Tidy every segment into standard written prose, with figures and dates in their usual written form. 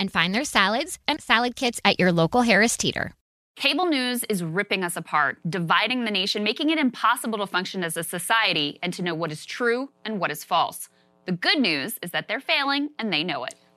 and find their salads and salad kits at your local Harris Teeter. Cable news is ripping us apart, dividing the nation, making it impossible to function as a society and to know what is true and what is false. The good news is that they're failing and they know it.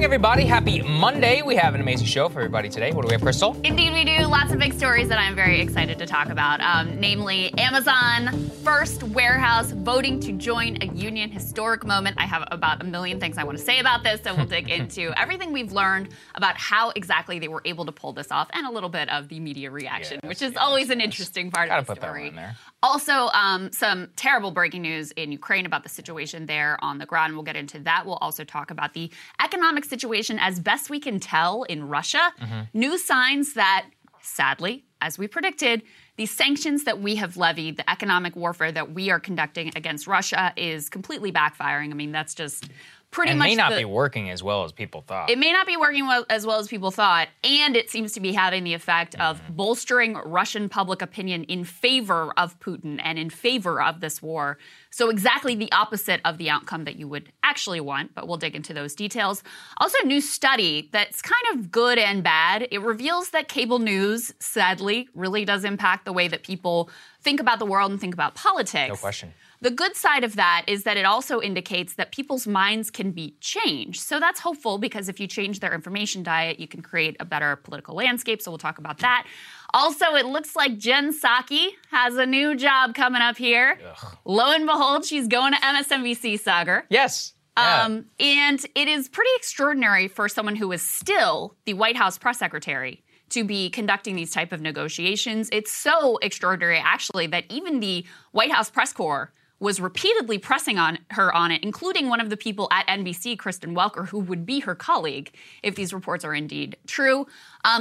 Everybody, happy Monday. We have an amazing show for everybody today. What do we have, Crystal? Indeed we do. Lots of big stories that I'm very excited to talk about, namely Amazon, first warehouse, voting to join a union, historic moment. I have about a million things I want to say about this, so we'll dig into everything we've learned about how exactly they were able to pull this off and a little bit of the media reaction, which is always an interesting part of the story. Gotta put that one in there. Also, some terrible breaking news in Ukraine about the situation there on the ground. We'll get into that. We'll also talk about the economic situation, as best we can tell, in Russia. Mm-hmm. New signs that, sadly, as we predicted, the sanctions that we have levied, the economic warfare that we are conducting against Russia is completely backfiring. I mean, that's just pretty much. It may not be working as well as people thought. It may not be working as well as people thought, and it seems to be having the effect of bolstering Russian public opinion in favor of Putin and in favor of this war. So exactly the opposite of the outcome that you would actually want, but we'll dig into those details. Also, a new study that's kind of good and bad. It reveals that cable news, sadly, really does impact the way that people think about the world and think about politics. No question. The good side of that is that it also indicates that people's minds can be changed. So that's hopeful, because if you change their information diet, you can create a better political landscape. So we'll talk about that. Also, it looks like Jen Psaki has a new job coming up here. Ugh. Lo and behold, she's going to MSNBC, Sagar. Yes. Yeah. And it is pretty extraordinary for someone who is still the White House press secretary to be conducting these type of negotiations. It's so extraordinary, actually, that even the White House press corps was repeatedly pressing on her on it, including one of the people at NBC, Kristen Welker, who would be her colleague if these reports are indeed true.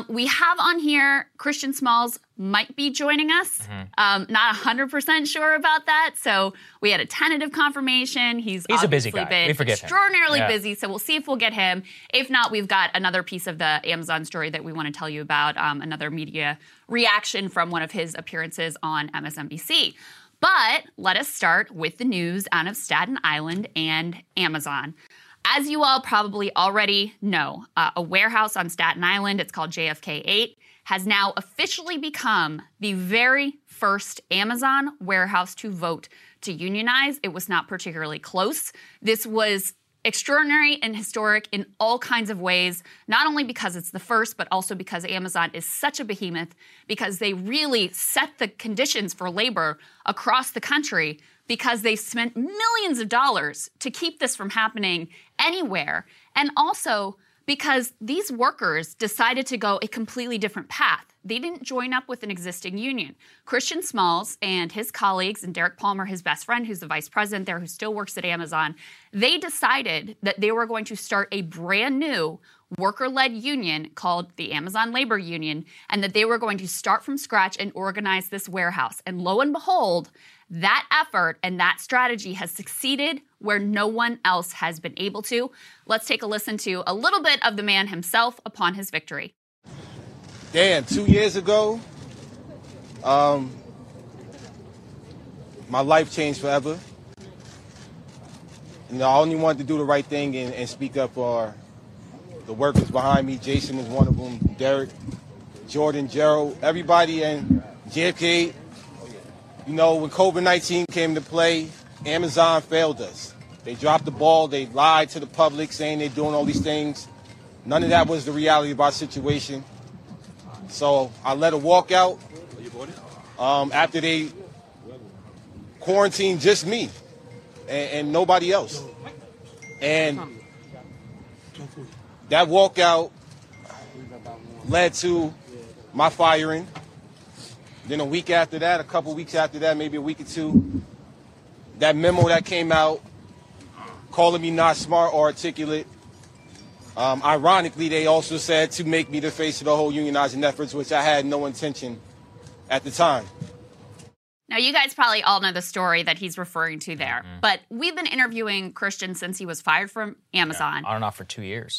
We have on here Christian Smalls might be joining us. Mm-hmm. Not 100% sure about that. So we had a tentative confirmation. He's a busy guy. Been we forget extraordinarily him. Yeah. busy. So we'll see if we'll get him. If not, we've got another piece of the Amazon story that we want to tell you about, another media reaction from one of his appearances on MSNBC. But let us start with the news out of Staten Island and Amazon. As you all probably already know, a warehouse on Staten Island, it's called JFK 8, has now officially become the very first Amazon warehouse to vote to unionize. It was not particularly close. This was extraordinary and historic in all kinds of ways, not only because it's the first, but also because Amazon is such a behemoth, because they really set the conditions for labor across the country, because they spent millions of dollars to keep this from happening anywhere, and also because these workers decided to go a completely different path. They didn't join up with an existing union. Christian Smalls and his colleagues, and Derek Palmer, his best friend, who's the vice president there, who still works at Amazon, they decided that they were going to start a brand new worker-led union called the Amazon Labor Union, and that they were going to start from scratch and organize this warehouse. And lo and behold, that effort and that strategy has succeeded where no one else has been able to. Let's take a listen to a little bit of the man himself upon his victory. Dan, 2 years ago, my life changed forever. You know, I only wanted to do the right thing and speak up for the workers behind me. Jason was one of them, Derek, Jordan, Gerald, everybody, and JFK. You know, when COVID-19 came to play, Amazon failed us. They dropped the ball. They lied to the public saying they're doing all these things. None of that was the reality of our situation. So I let her walk out after they quarantined just me and nobody else. And that walkout led to my firing. Then a week after that, a couple weeks after that, maybe a week or two, that memo that came out calling me not smart or articulate. Ironically, they also said to make me the face of the whole unionizing efforts, which I had no intention at the time. Now, you guys probably all know the story that he's referring to there, but we've been interviewing Christian since he was fired from Amazon. Yeah, on and off for 2 years.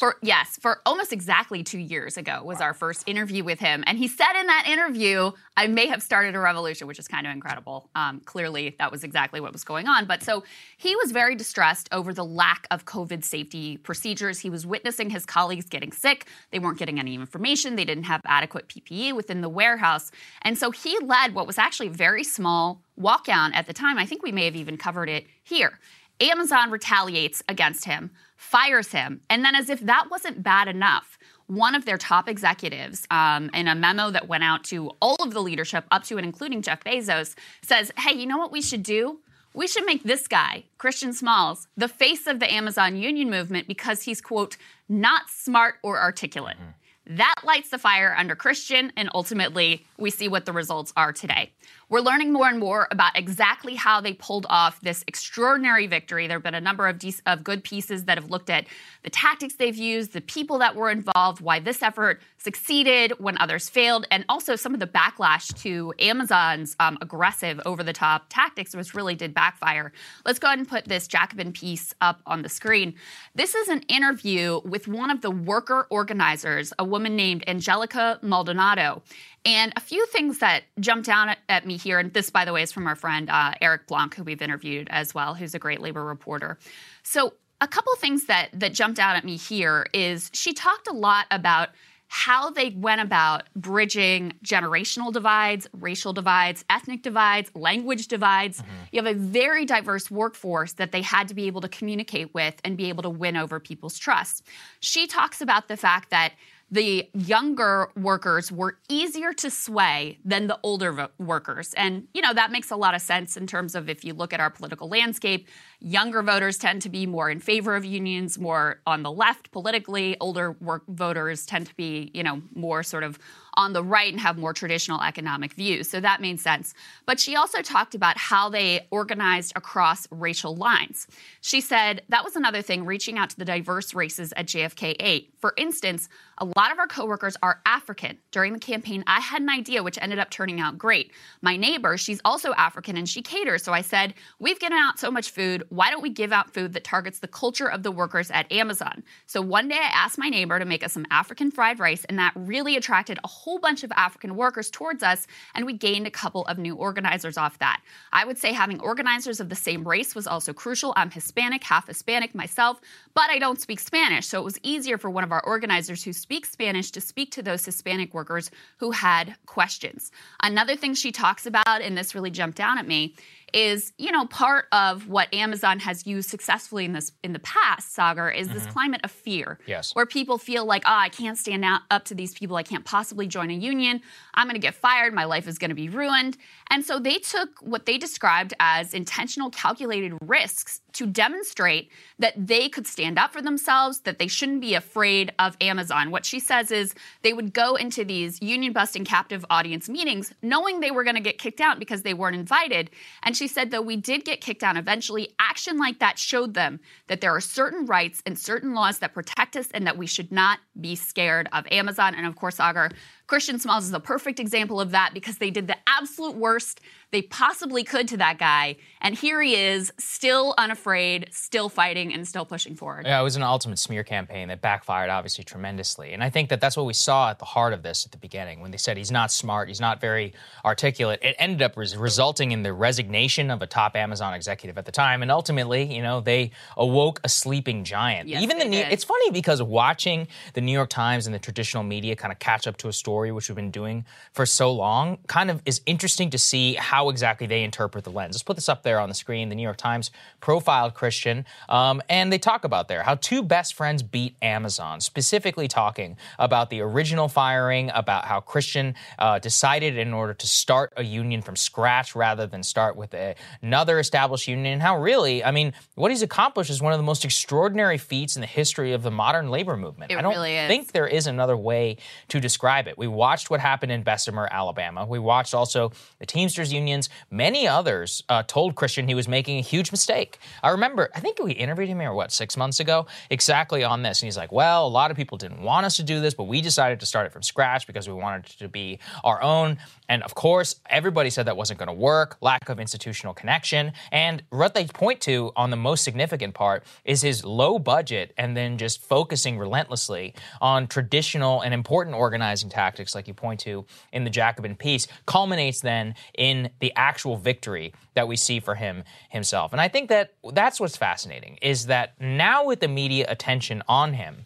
For almost exactly 2 years ago was our first interview with him. And he said in that interview, I may have started a revolution, which is kind of incredible. Clearly, that was exactly what was going on. But so he was very distressed over the lack of COVID safety procedures. He was witnessing his colleagues getting sick. They weren't getting any information. They didn't have adequate PPE within the warehouse. And so he led what was actually very small walk down at the time. I think we may have even covered it here. Amazon retaliates against him, fires him, and then as if that wasn't bad enough, one of their top executives, in a memo that went out to all of the leadership, up to and including Jeff Bezos, says, hey, you know what we should do? We should make this guy, Christian Smalls, the face of the Amazon union movement because he's, quote, not smart or articulate. Mm-hmm. That lights the fire under Christian, and ultimately, we see what the results are today. We're learning more and more about exactly how they pulled off this extraordinary victory. There have been a number of good pieces that have looked at the tactics they've used, the people that were involved, why this effort succeeded when others failed, and also some of the backlash to Amazon's aggressive, over-the-top tactics, which really did backfire. Let's go ahead and put this Jacobin piece up on the screen. This is an interview with one of the worker organizers, a woman named Angelica Maldonado. And a few things that jumped out at me here, and this, by the way, is from our friend Eric Blanc, who we've interviewed as well, who's a great labor reporter. So a couple things that jumped out at me here is she talked a lot about how they went about bridging generational divides, racial divides, ethnic divides, language divides. Mm-hmm. You have a very diverse workforce that they had to be able to communicate with and be able to win over people's trust. She talks about the fact that the younger workers were easier to sway than the older workers. And, you know, that makes a lot of sense in terms of if you look at our political landscape, younger voters tend to be more in favor of unions, more on the left politically. Older voters tend to be, you know, more sort of on the right and have more traditional economic views. So that made sense. But she also talked about how they organized across racial lines. She said that was another thing, reaching out to the diverse races at JFK 8. For instance, a lot of our coworkers are African. During the campaign, I had an idea which ended up turning out great. My neighbor, she's also African and she caters. So I said, we've given out so much food. Why don't we give out food that targets the culture of the workers at Amazon? So one day I asked my neighbor to make us some African fried rice, and that really attracted a whole bunch of African workers towards us, and we gained a couple of new organizers off that. I would say having organizers of the same race was also crucial. I'm Hispanic, half Hispanic myself, but I don't speak Spanish, so it was easier for one of our organizers who speaks Spanish to speak to those Hispanic workers who had questions. Another thing she talks about, and this really jumped down at me, is, you know, part of what Amazon has used successfully in the past, Sagar, is this climate of fear. Yes. Where people feel like, oh, I can't stand up to these people. I can't possibly join a union. I'm going to get fired. My life is going to be ruined. And so they took what they described as intentional calculated risks to demonstrate that they could stand up for themselves, that they shouldn't be afraid of Amazon. What she says is they would go into these union-busting captive audience meetings knowing they were going to get kicked out because they weren't invited. And she said, though we did get kicked out eventually, action like that showed them that there are certain rights and certain laws that protect us and that we should not be scared of Amazon. And of course, Agar, Christian Smalls is a perfect example of that because they did the absolute worst they possibly could to that guy. And here he is, still unafraid, still fighting, and still pushing forward. Yeah, it was an ultimate smear campaign that backfired, obviously, tremendously. And I think that that's what we saw at the heart of this at the beginning when they said he's not smart, he's not very articulate. It ended up resulting in the resignation of a top Amazon executive at the time. And ultimately, you know, they awoke a sleeping giant. Yes, even it's funny because watching the New York Times and the traditional media kind of catch up to a story, which we've been doing for so long, kind of is interesting to see how exactly they interpret the lens. Let's put this up there on the screen. The New York Times profiled Christian, and they talk about there how two best friends beat Amazon, specifically talking about the original firing, about how Christian decided in order to start a union from scratch rather than start with another established union, and how really, I mean, what he's accomplished is one of the most extraordinary feats in the history of the modern labor movement. I don't think there is another way to describe it. We watched what happened in Bessemer, Alabama. We watched also the Teamsters unions. Many others told Christian he was making a huge mistake. I remember, I think we interviewed him here, 6 months ago, exactly on this. And he's like, well, a lot of people didn't want us to do this, but we decided to start it from scratch because we wanted it to be our own. And of course, everybody said that wasn't going to work, lack of institutional connection. And what they point to on the most significant part is his low budget and then just focusing relentlessly on traditional and important organizing tactics, like you point to in the Jacobin piece, culminates then in the actual victory that we see for him himself. And I think that that's what's fascinating, is that now with the media attention on him,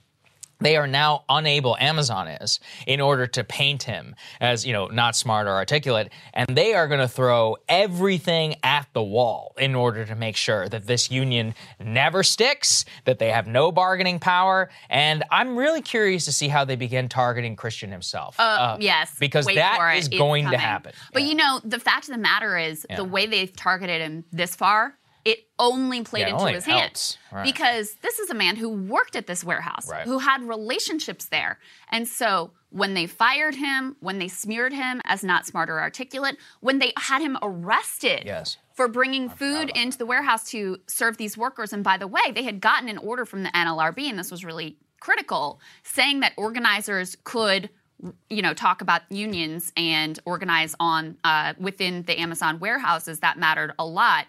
they are now unable, Amazon is, in order to paint him as, you know, not smart or articulate. And they are going to throw everything at the wall in order to make sure that this union never sticks, that they have no bargaining power. And I'm really curious to see how they begin targeting Christian himself. Yes. Because that is going to happen. But, you know, the fact of the matter is the way they've targeted him this far, it only played into his hands. Right. Because this is a man who worked at this warehouse, who had relationships there. And so when they fired him, when they smeared him as not smart or articulate, when they had him arrested for bringing food into the warehouse to serve these workers. And by the way, they had gotten an order from the NLRB, and this was really critical, saying that organizers could, you know, talk about unions and organize on within the Amazon warehouses. That mattered a lot.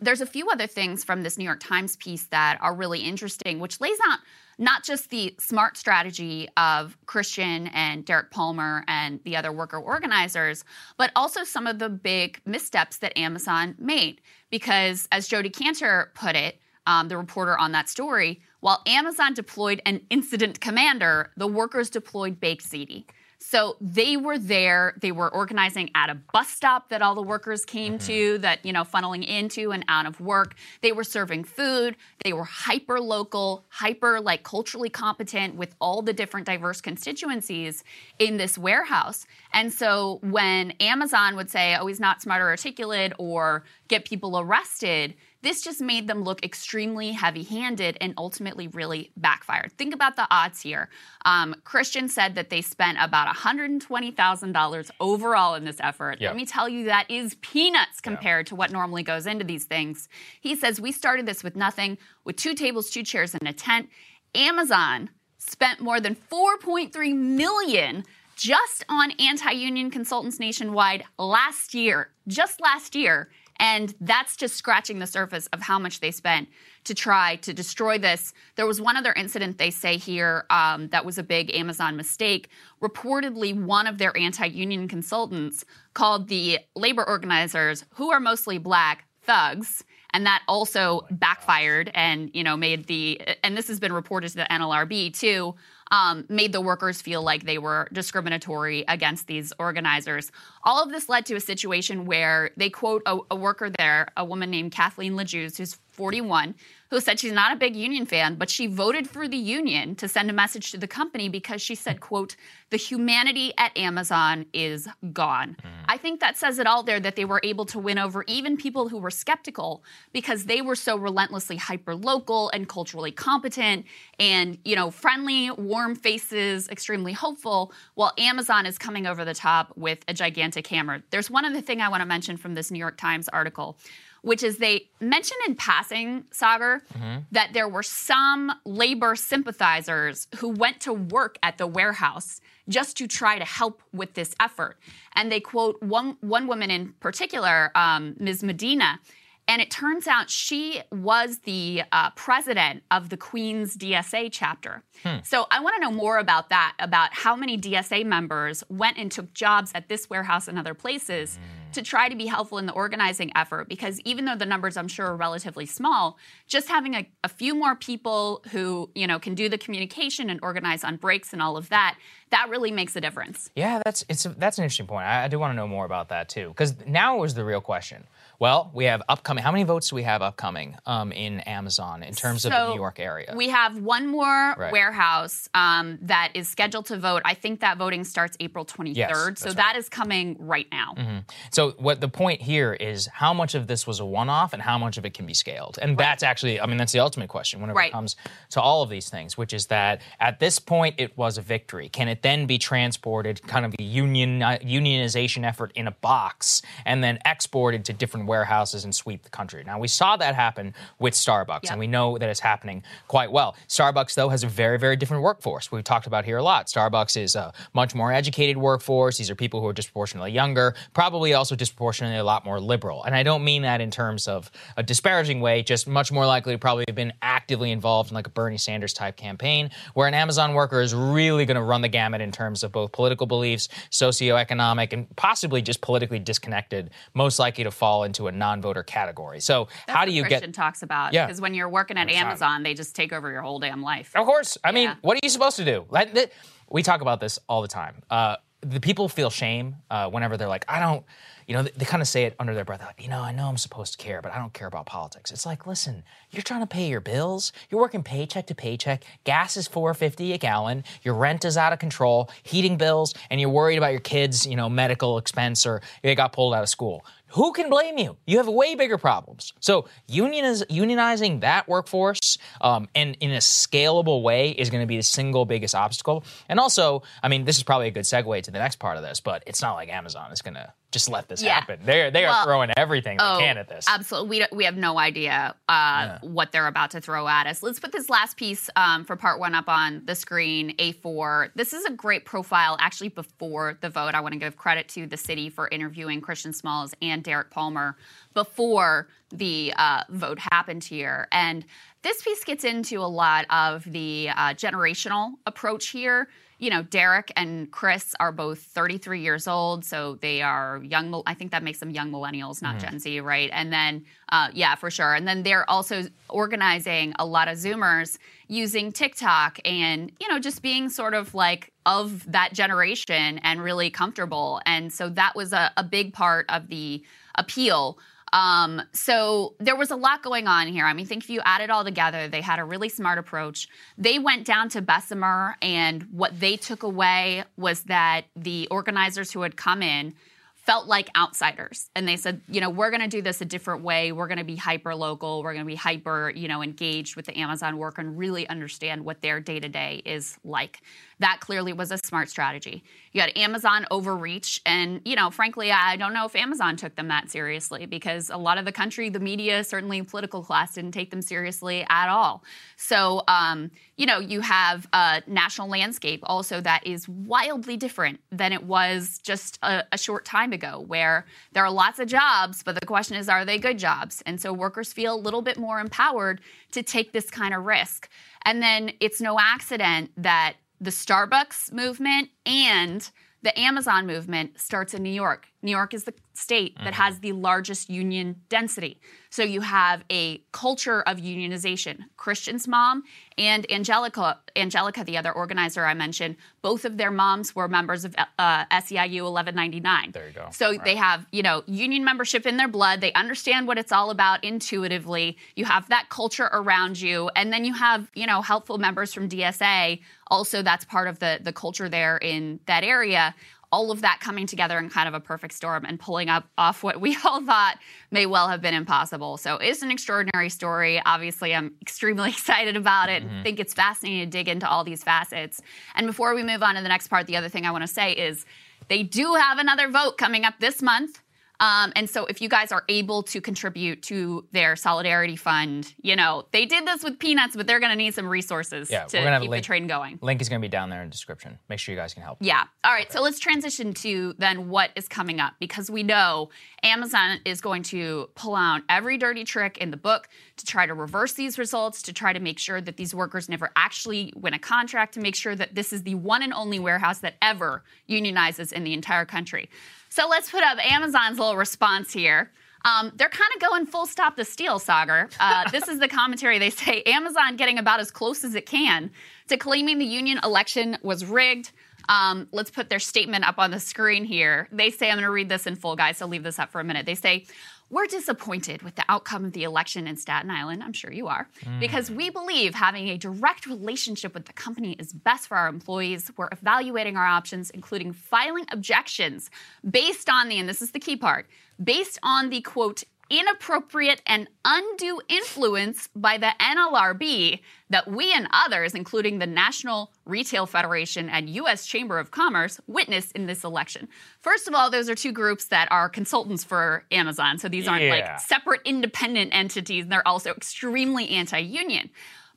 There's a few other things from this New York Times piece that are really interesting, which lays out not just the smart strategy of Christian and Derek Palmer and the other worker organizers, but also some of the big missteps that Amazon made. Because as Jodi Kantor put it, the reporter on that story, while Amazon deployed an incident commander, the workers deployed Baked Ziti. So they were there. They were organizing at a bus stop that all the workers came to, that, you know, funneling into and out of work. They were serving food. They were hyper local, hyper like culturally competent with all the different diverse constituencies in this warehouse. And so when Amazon would say, oh, he's not smart or articulate, or get people arrested, this just made them look extremely heavy-handed and ultimately really backfired. Think about the odds here. Christian said that they spent about $120,000 overall in this effort. Let me tell you, that is peanuts compared to what normally goes into these things. He says, we started this with nothing, with 2 tables, 2 chairs, and a tent. Amazon spent more than $4.3 million just on anti-union consultants nationwide last year, just last year. And that's just scratching the surface of how much they spent to try to destroy this. There was one other incident they say here that was a big Amazon mistake. Reportedly, one of their anti-union consultants called the labor organizers, who are mostly black, thugs. And that also backfired and, you know, made the, and this has been reported to the NLRB too, made the workers feel like they were discriminatory against these organizers. All of this led to a situation where they quote a worker there, a woman named Kathleen LeJews, who's 41, who said she's not a big union fan, but she voted for the union to send a message to the company because she said, quote, the humanity at Amazon is gone. I think that says it all there, that they were able to win over even people who were skeptical because they were so relentlessly hyper-local and culturally competent and, you know, friendly, warm faces, extremely hopeful, while Amazon is coming over the top with a gigantic hammer. There's one other thing I want to mention from this New York Times article, which is they mentioned in passing, Sagar, that there were some labor sympathizers who went to work at the warehouse just to try to help with this effort. And they quote one woman in particular, Ms. Medina, and it turns out she was the president of the Queens DSA chapter. So I want to know more about that, about how many DSA members went and took jobs at this warehouse and other places to try to be helpful in the organizing effort. Because even though the numbers, I'm sure, are relatively small, just having a few more people who, you know, can do the communication and organize on breaks and all of that, that really makes a difference. Yeah, that's an interesting point. I do want to know more about that, too. Because now is the real question. Well, we have upcoming. How many votes do we have upcoming in Amazon in terms of the New York area? We have one more warehouse that is scheduled to vote. I think that voting starts April 23rd. Yes, so that is coming right now. So what the point here is how much of this was a one-off and how much of it can be scaled. And that's actually, I mean, that's the ultimate question whenever it comes to all of these things, which is that at this point it was a victory. Can it then be transported, kind of a unionization effort in a box, and then exported to different warehouses and sweep the country? Now, we saw that happen with Starbucks, and we know that it's happening quite well. Starbucks, though, has a very, very different workforce. We've talked about here a lot. Starbucks is a much more educated workforce. These are people who are disproportionately younger, probably also disproportionately a lot more liberal. And I don't mean that in terms of a disparaging way, just much more likely to probably have been actively involved in like a Bernie Sanders type campaign, where an Amazon worker is really going to run the gamut in terms of both political beliefs, socioeconomic, and possibly just politically disconnected, most likely to fall into a non-voter category. So that's how do you Christian talks about, because when you're working at Amazon, they just take over your whole damn life. Of course. I mean, what are you supposed to do? We talk about this all the time. The people feel shame whenever they're like, I don't, you know, they kind of say it under their breath. They're like, you know, I know I'm supposed to care, but I don't care about politics. It's like, listen, you're trying to pay your bills. You're working paycheck to paycheck. Gas is $4.50 a gallon. Your rent is out of control. Heating bills. And you're worried about your kids, you know, medical expense, or they got pulled out of school. Who can blame you? You have way bigger problems. So unionizing that workforce and in a scalable way is going to be the single biggest obstacle. And also, I mean, this is probably a good segue to the next part of this, but it's not like Amazon is going to just let this happen. They are throwing everything they can at this. Absolutely. We have no idea what they're about to throw at us. Let's put this last piece for part one up on the screen, A4. This is a great profile. Actually, before the vote, I want to give credit to the city for interviewing Christian Smalls and Derek Palmer before the vote happened here. And this piece gets into a lot of the generational approach here. You know, Derek and Chris are both 33 years old, so they are young. I think that makes them young millennials, not Gen Z, right? And then, yeah, for sure. And then they're also organizing a lot of Zoomers using TikTok and, you know, just being sort of like of that generation and really comfortable. And so that was a big part of the appeal. So there was a lot going on here. I mean, I think if you add it all together, they had a really smart approach. They went down to Bessemer, and what they took away was that the organizers who had come in felt like outsiders. And they said, you know, we're going to do this a different way. We're going to be hyper-local. We're going to be hyper, you know, engaged with the Amazon work and really understand what their day-to-day is like. That clearly was a smart strategy. You had Amazon overreach. And, you know, frankly, I don't know if Amazon took them that seriously, because a lot of the country, the media, certainly political class, didn't take them seriously at all. So, you know, you have a national landscape also that is wildly different than it was just a short time ago. Where there are lots of jobs, but the question is, are they good jobs? And so workers feel a little bit more empowered to take this kind of risk. And then it's no accident that the Starbucks movement and the Amazon movement starts in New York. New York is the state that has the largest union density. So you have a culture of unionization. Christian's mom and Angelica, the other organizer I mentioned, both of their moms were members of SEIU 1199. There you go. So right. They have, union membership in their blood. They understand what it's all about intuitively. You have that culture around you. And then you have, helpful members from DSA. Also, that's part of the culture there in that area. All of that coming together in kind of a perfect storm and pulling up off what we all thought may well have been impossible. So it's an extraordinary story. Obviously, I'm extremely excited about it. I think it's fascinating to dig into all these facets. And before we move on to the next part, the other thing I want to say is they do have another vote coming up this month. And so if you guys are able to contribute to their Solidarity Fund, they did this with peanuts, but they're going to need some resources to keep the train going. Link is going to be down there in the description. Make sure you guys can help. Yeah. All right. Okay. So let's transition to then what is coming up, because we know Amazon is going to pull out every dirty trick in the book to try to reverse these results, to try to make sure that these workers never actually win a contract, to make sure that this is the one and only warehouse that ever unionizes in the entire country. So let's put up Amazon's little response here. They're kind of going full stop the steal, Sagar. This is the commentary. They say Amazon getting about as close as it can to claiming the union election was rigged. Let's put their statement up on the screen here. They say, I'm going to read this in full, guys, so leave this up for a minute. They say, we're disappointed with the outcome of the election in Staten Island, I'm sure you are, because we believe having a direct relationship with the company is best for our employees. We're evaluating our options, including filing objections based on the, and this is the key part, based on the, quote, inappropriate and undue influence by the NLRB that we and others, including the National Retail Federation and U.S. Chamber of Commerce, witnessed in this election. First of all, those are two groups that are consultants for Amazon, so these aren't like separate independent entities, and they're also extremely anti-union.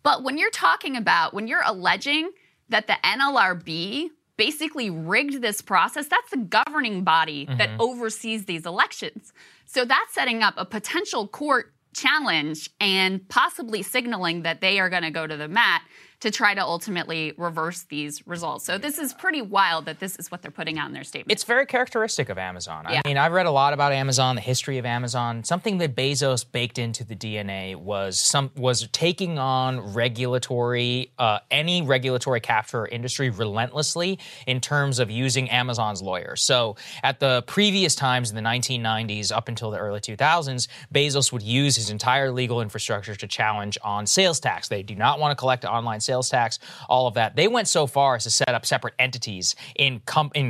But when you're talking about, when you're alleging that the NLRB basically rigged this process, that's the governing body that oversees these elections. So that's setting up a potential court challenge and possibly signaling that they are going to go to the mat to try to ultimately reverse these results. So this is pretty wild that this is what they're putting out in their statement. It's very characteristic of Amazon. I mean, I've read a lot about Amazon, the history of Amazon. Something that Bezos baked into the DNA was taking on regulatory, any regulatory capture industry relentlessly in terms of using Amazon's lawyers. So at the previous times in the 1990s up until the early 2000s, Bezos would use his entire legal infrastructure to challenge on sales tax. They do not want to collect online sales tax, all of that. They went so far as to set up separate entities in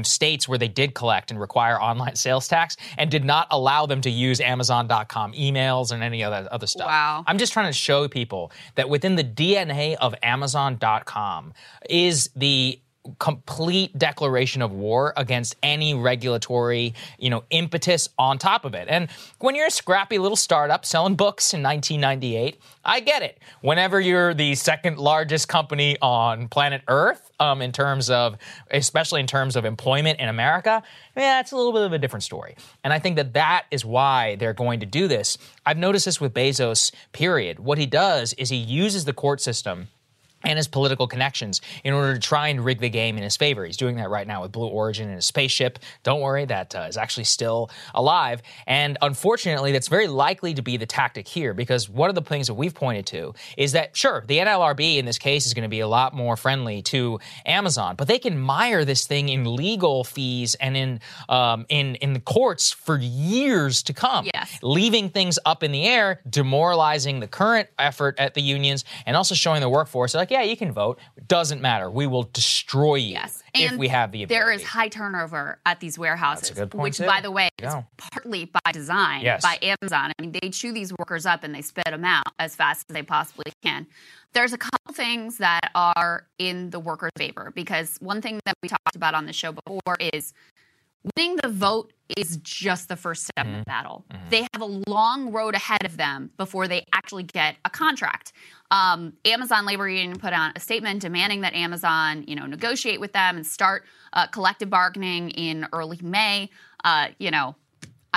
states where they did collect and require online sales tax and did not allow them to use Amazon.com emails and any of that other stuff. Wow. I'm just trying to show people that within the DNA of Amazon.com is the complete declaration of war against any regulatory, impetus on top of it. And when you're a scrappy little startup selling books in 1998, I get it. Whenever you're the second largest company on planet Earth, especially in terms of employment in America, it's a little bit of a different story. And I think that is why they're going to do this. I've noticed this with Bezos, period. What he does is he uses the court system and his political connections in order to try and rig the game in his favor. He's doing that right now with Blue Origin and his spaceship. Don't worry, that is actually still alive. And unfortunately, that's very likely to be the tactic here, because one of the things that we've pointed to is that, sure, the NLRB in this case is going to be a lot more friendly to Amazon, but they can mire this thing in legal fees and in the courts for years to come, leaving things up in the air, demoralizing the current effort at the unions, and also showing the workforce like, you can vote. It doesn't matter. We will destroy you if we have the ability. There is high turnover at these warehouses, that's a good point which, too. By the way, is partly by design by Amazon. I mean, they chew these workers up and they spit them out as fast as they possibly can. There's a couple things that are in the workers' favor, because one thing that we talked about on the show before is winning the vote is just the first step in the battle. They have a long road ahead of them before they actually get a contract. Amazon Labor Union put out a statement demanding that Amazon, negotiate with them and start collective bargaining in early May. I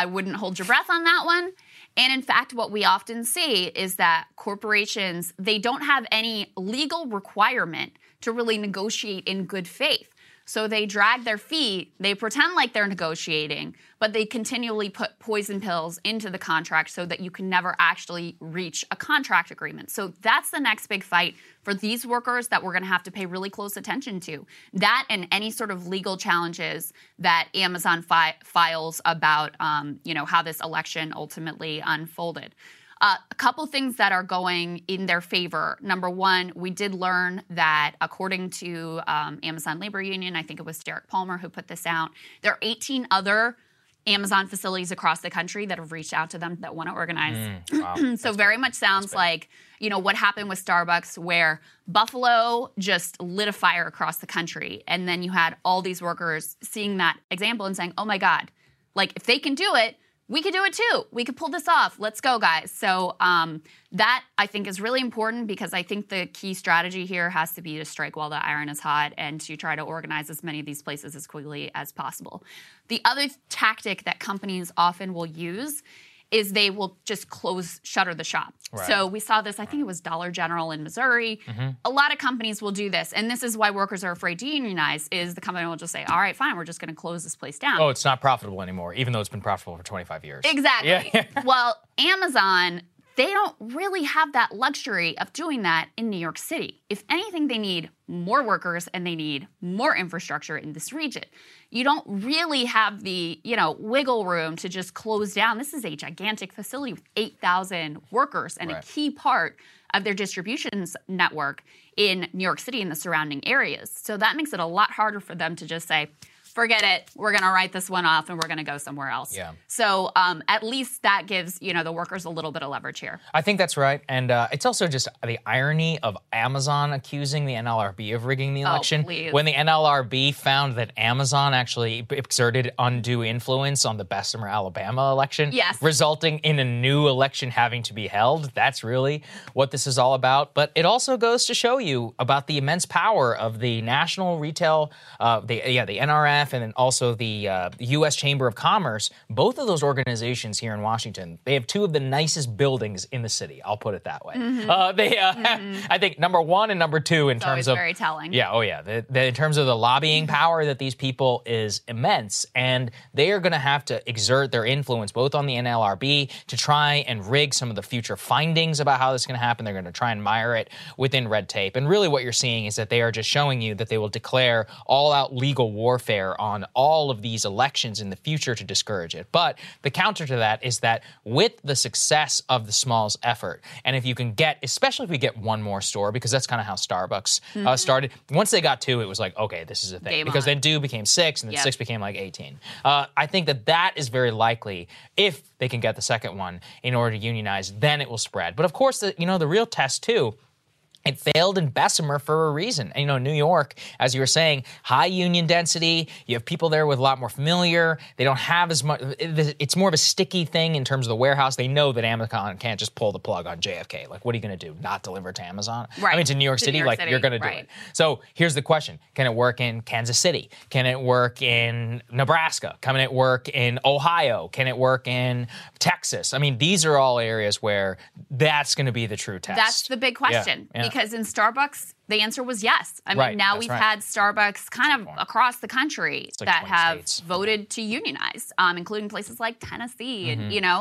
wouldn't hold your breath on that one. And in fact, what we often see is that corporations, they don't have any legal requirement to really negotiate in good faith. So they drag their feet, they pretend like they're negotiating, but they continually put poison pills into the contract so that you can never actually reach a contract agreement. So that's the next big fight for these workers that we're going to have to pay really close attention to. That and any sort of legal challenges that Amazon files about, how this election ultimately unfolded. A couple things that are going in their favor. Number one, we did learn that according to Amazon Labor Union, I think it was Derek Palmer who put this out, there are 18 other Amazon facilities across the country that have reached out to them that want to organize. Wow. So that's very much sounds like, what happened with Starbucks where Buffalo just lit a fire across the country. And then you had all these workers seeing that example and saying, oh my God, if they can do it, we could do it too. We could pull this off. Let's go, guys. So that, I think, is really important because I think the key strategy here has to be to strike while the iron is hot and to try to organize as many of these places as quickly as possible. The other tactic that companies often will use is they will just shutter the shop. Right. So we saw this, I think it was Dollar General in Missouri. Mm-hmm. A lot of companies will do this, and this is why workers are afraid to unionize, is the company will just say, all right, fine, we're just going to close this place down. Oh, it's not profitable anymore, even though it's been profitable for 25 years. Exactly. Yeah. Well, Amazon, they don't really have that luxury of doing that in New York City. If anything, they need more workers and they need more infrastructure in this region. You don't really have the, wiggle room to just close down. This is a gigantic facility with 8,000 workers and a key part of their distributions network in New York City and the surrounding areas. So that makes it a lot harder for them to just say, forget it, we're going to write this one off and we're going to go somewhere else. Yeah. So at least that gives, the workers a little bit of leverage here. I think that's right. And it's also just the irony of Amazon accusing the NLRB of rigging the election. Please. When the NLRB found that Amazon actually exerted undue influence on the Bessemer, Alabama election, resulting in a new election having to be held. That's really what this is all about. But it also goes to show you about the immense power of the national retail, the NRF, and then also the U.S. Chamber of Commerce, both of those organizations here in Washington, they have two of the nicest buildings in the city. I'll put it that way. Mm-hmm. I think number one and number two in terms of... very telling. Yeah, oh yeah. In terms of the lobbying power that these people is immense, and they are going to have to exert their influence both on the NLRB to try and rig some of the future findings about how this is going to happen. They're going to try and mire it within red tape. And really what you're seeing is that they are just showing you that they will declare all-out legal warfare on all of these elections in the future to discourage it. But the counter to that is that with the success of the Smalls effort, and if you can get, especially if we get one more store, because that's kind of how Starbucks started. Once they got two, it was like, okay, this is a thing. Game because on. Then two became six, and then six became like 18. I think that is very likely if they can get the second one in order to unionize, then it will spread. But of course, the real test too, it failed in Bessemer for a reason. And, New York, as you were saying, high union density. You have people there with a lot more familiar. They don't have as much. It's more of a sticky thing in terms of the warehouse. They know that Amazon can't just pull the plug on JFK. Like, what are you going to do? Not deliver it to Amazon? Right. I mean, to New York City? You're going to do it. So here's the question. Can it work in Kansas City? Can it work in Nebraska? Can it work in Ohio? Can it work in Texas? I mean, these are all areas where that's going to be the true test. That's the big question. Yeah. Because in Starbucks, the answer was yes. I mean, now we've had Starbucks kind of across the country that have voted to unionize, including places like Tennessee and,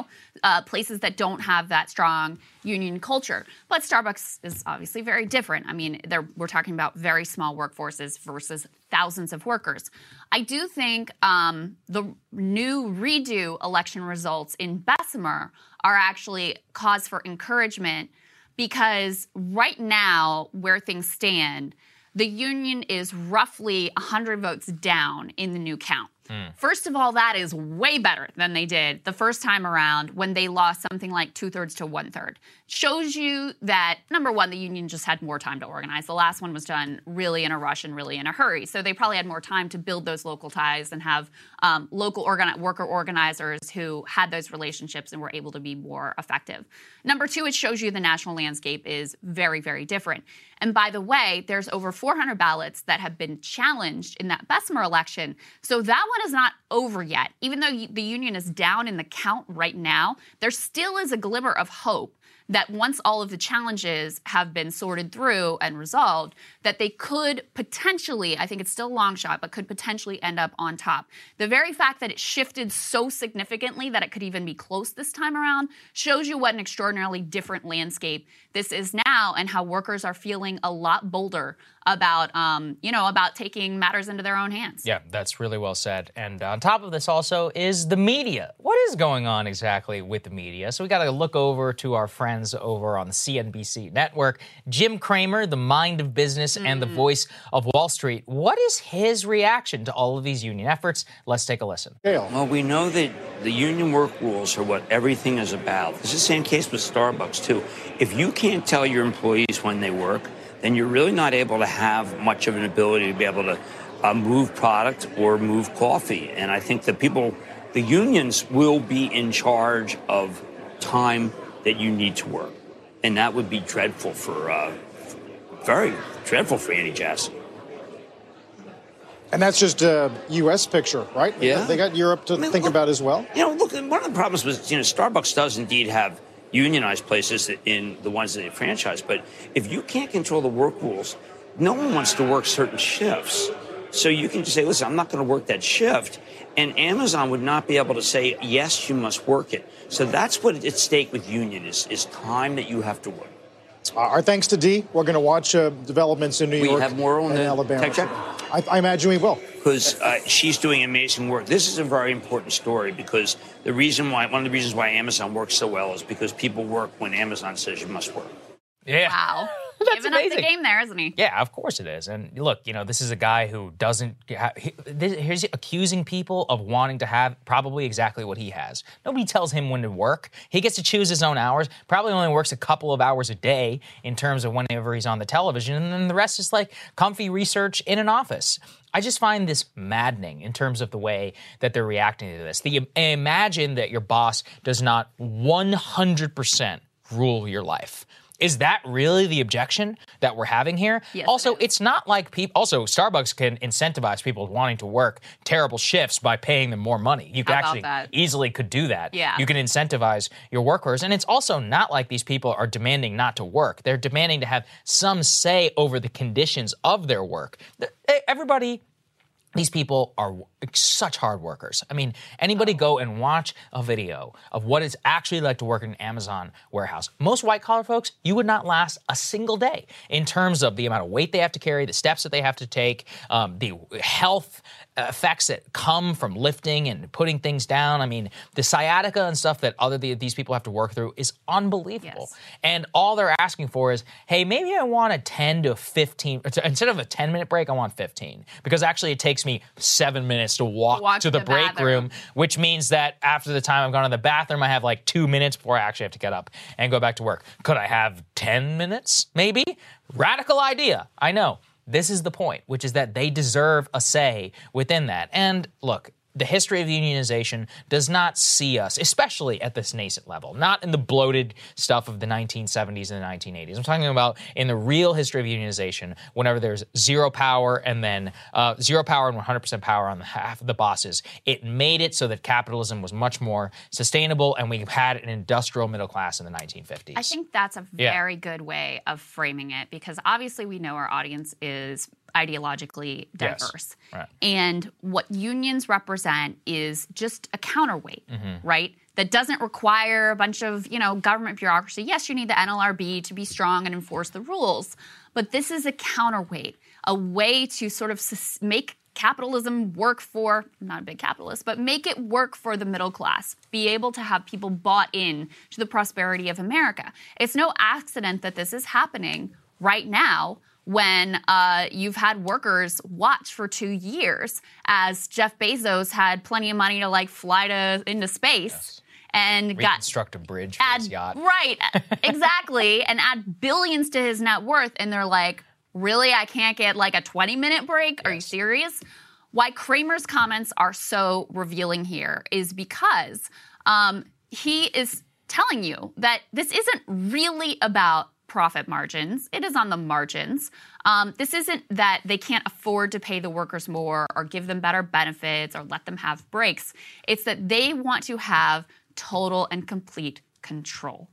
places that don't have that strong union culture. But Starbucks is obviously very different. I mean, we're talking about very small workforces versus thousands of workers. I do think the new redo election results in Bessemer are actually cause for encouragement. Because right now, where things stand, the union is roughly 100 votes down in the new count. First of all, that is way better than they did the first time around when they lost something like 2/3 to 1/3. Shows you that, number one, the union just had more time to organize. The last one was done really in a rush and really in a hurry. So they probably had more time to build those local ties and have local worker organizers who had those relationships and were able to be more effective. Number two, it shows you the national landscape is very, very different. And by the way, there's over 400 ballots that have been challenged in that Bessemer election. So that one is not over yet. Even though the union is down in the count right now, there still is a glimmer of hope that once all of the challenges have been sorted through and resolved, that they could potentially, I think it's still a long shot, but could potentially end up on top. The very fact that it shifted so significantly that it could even be close this time around shows you what an extraordinarily different landscape this is now, and how workers are feeling a lot bolder about, about taking matters into their own hands. Yeah, that's really well said. And on top of this also is the media. What is going on exactly with the media? So we got to look over to our friends over on the CNBC network. Jim Cramer, the mind of business and the voice of Wall Street. What is his reaction to all of these union efforts? Let's take a listen. Well, we know that the union work rules are what everything is about. It's the same case with Starbucks, too. If you can't tell your employees when they work, then you're really not able to have much of an ability to be able to move product or move coffee. And I think the people, the unions will be in charge of time that you need to work. And that would be dreadful for, very dreadful for Andy Jassy. And that's just a U.S. picture, right? Yeah. They got Europe to think about as well. You know, look, one of the problems was, Starbucks does indeed have unionized places in the ones that they franchise. But if you can't control the work rules, no one wants to work certain shifts. So you can just say, listen, I'm not going to work that shift. And Amazon would not be able to say, yes, you must work it. So that's what's at stake with union is time that you have to work. Our thanks to Dee. We're going to watch developments in New York. We have more on the Alabama. Tech check? I imagine we will. Because she's doing amazing work. This is a very important story because one of the reasons why Amazon works so well is because people work when Amazon says you must work. Yeah. Wow. That's giving amazing. Up the game there, isn't he? Yeah, of course it is. And look, this is a guy who doesn't... He's accusing people of wanting to have probably exactly what he has. Nobody tells him when to work. He gets to choose his own hours. Probably only works a couple of hours a day in terms of whenever he's on the television. And then the rest is like comfy research in an office. I just find this maddening in terms of the way that they're reacting to this. Imagine that your boss does not 100% rule your life. Is that really the objection that we're having here? Yes, also, it's not like people... Also, Starbucks can incentivize people wanting to work terrible shifts by paying them more money. You could easily could do that. Yeah. You can incentivize your workers. And it's also not like these people are demanding not to work. They're demanding to have some say over the conditions of their work. These people are such hard workers. I mean, anybody go and watch a video of what it's actually like to work in an Amazon warehouse. Most white-collar folks, you would not last a single day in terms of the amount of weight they have to carry, the steps that they have to take, the health effects that come from lifting and putting things down. I mean, the sciatica and stuff that these people have to work through is unbelievable. Yes. And all they're asking for is, hey, maybe I want a 10 to 15, instead of a 10-minute break, I want 15. Because actually it takes me 7 minutes to walk to the break room, which means that after the time I've gone to the bathroom, I have like 2 minutes before I actually have to get up and go back to work. Could I have 10 minutes, maybe? Radical idea, I know. This is the point, which is that they deserve a say within that. And look, the history of unionization does not see us, especially at this nascent level, not in the bloated stuff of the 1970s and the 1980s. I'm talking about in the real history of unionization, whenever there's zero power and then 100% power on the half of the bosses. It made it so that capitalism was much more sustainable, and we had an industrial middle class in the 1950s. I think that's a very good way of framing it, because obviously we know our audience is ideologically diverse. Yes, right. And what unions represent is just a counterweight, right? That doesn't require a bunch of, government bureaucracy. Yes, you need the NLRB to be strong and enforce the rules, but this is a counterweight, a way to sort of make capitalism work for, I'm not a big capitalist, but make it work for the middle class, be able to have people bought in to the prosperity of America. It's no accident that this is happening right now, when you've had workers watch for 2 years as Jeff Bezos had plenty of money to fly into space. Yes. And reconstruct a bridge for his yacht. Right, exactly, and add billions to his net worth, and they're like, really, I can't get a 20-minute break? Yes. Are you serious? Why Cramer's comments are so revealing here is because he is telling you that this isn't really about profit margins. It is on the margins. This isn't that they can't afford to pay the workers more or give them better benefits or let them have breaks. It's that they want to have total and complete control.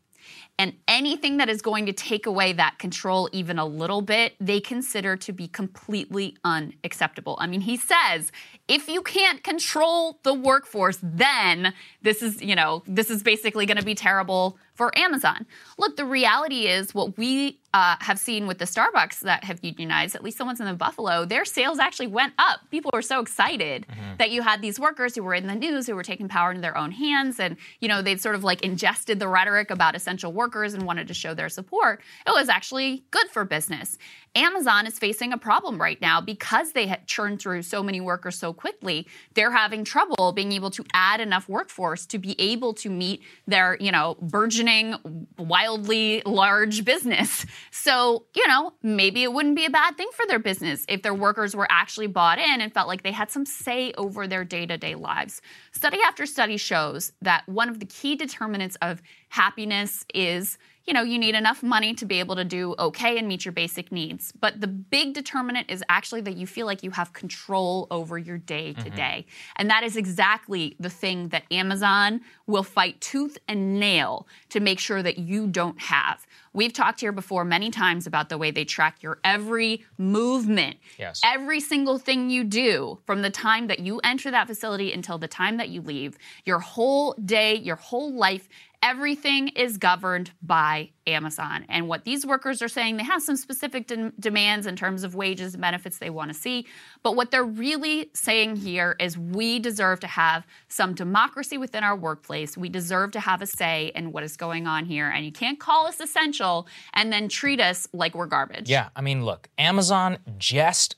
And anything that is going to take away that control even a little bit, they consider to be completely unacceptable. I mean, he says, if you can't control the workforce, then this is basically going to be terrible for Amazon. Look, the reality is what we have seen with the Starbucks that have unionized, at least the ones in Buffalo, their sales actually went up. People were so excited that you had these workers who were in the news, who were taking power into their own hands. And, you know, they'd sort of like ingested the rhetoric about essential workers and wanted to show their support. It was actually good for business. Amazon is facing a problem right now because they had churned through so many workers so quickly. They're having trouble being able to add enough workforce to be able to meet their, you know, burgeoning, wildly large business. So, you know, maybe it wouldn't be a bad thing for their business if their workers were actually bought in and felt like they had some say over their day-to-day lives. Study after study shows that one of the key determinants of happiness is, you know, you need enough money to be able to do okay and meet your basic needs. But the big determinant is actually that you feel like you have control over your day-to-day. And that is exactly the thing that Amazon will fight tooth and nail to make sure that you don't have. We've talked here before many times about the way they track your every movement. Yes. Every single thing you do from the time that you enter that facility until the time that you leave, your whole day, your whole life, everything is governed by Amazon. And what these workers are saying, they have some specific demands in terms of wages and benefits they want to see. But what they're really saying here is we deserve to have some democracy within our workplace. We deserve to have a say in what is going on here. And you can't call us essential and then treat us like we're garbage. Yeah, I mean, look, Amazon just,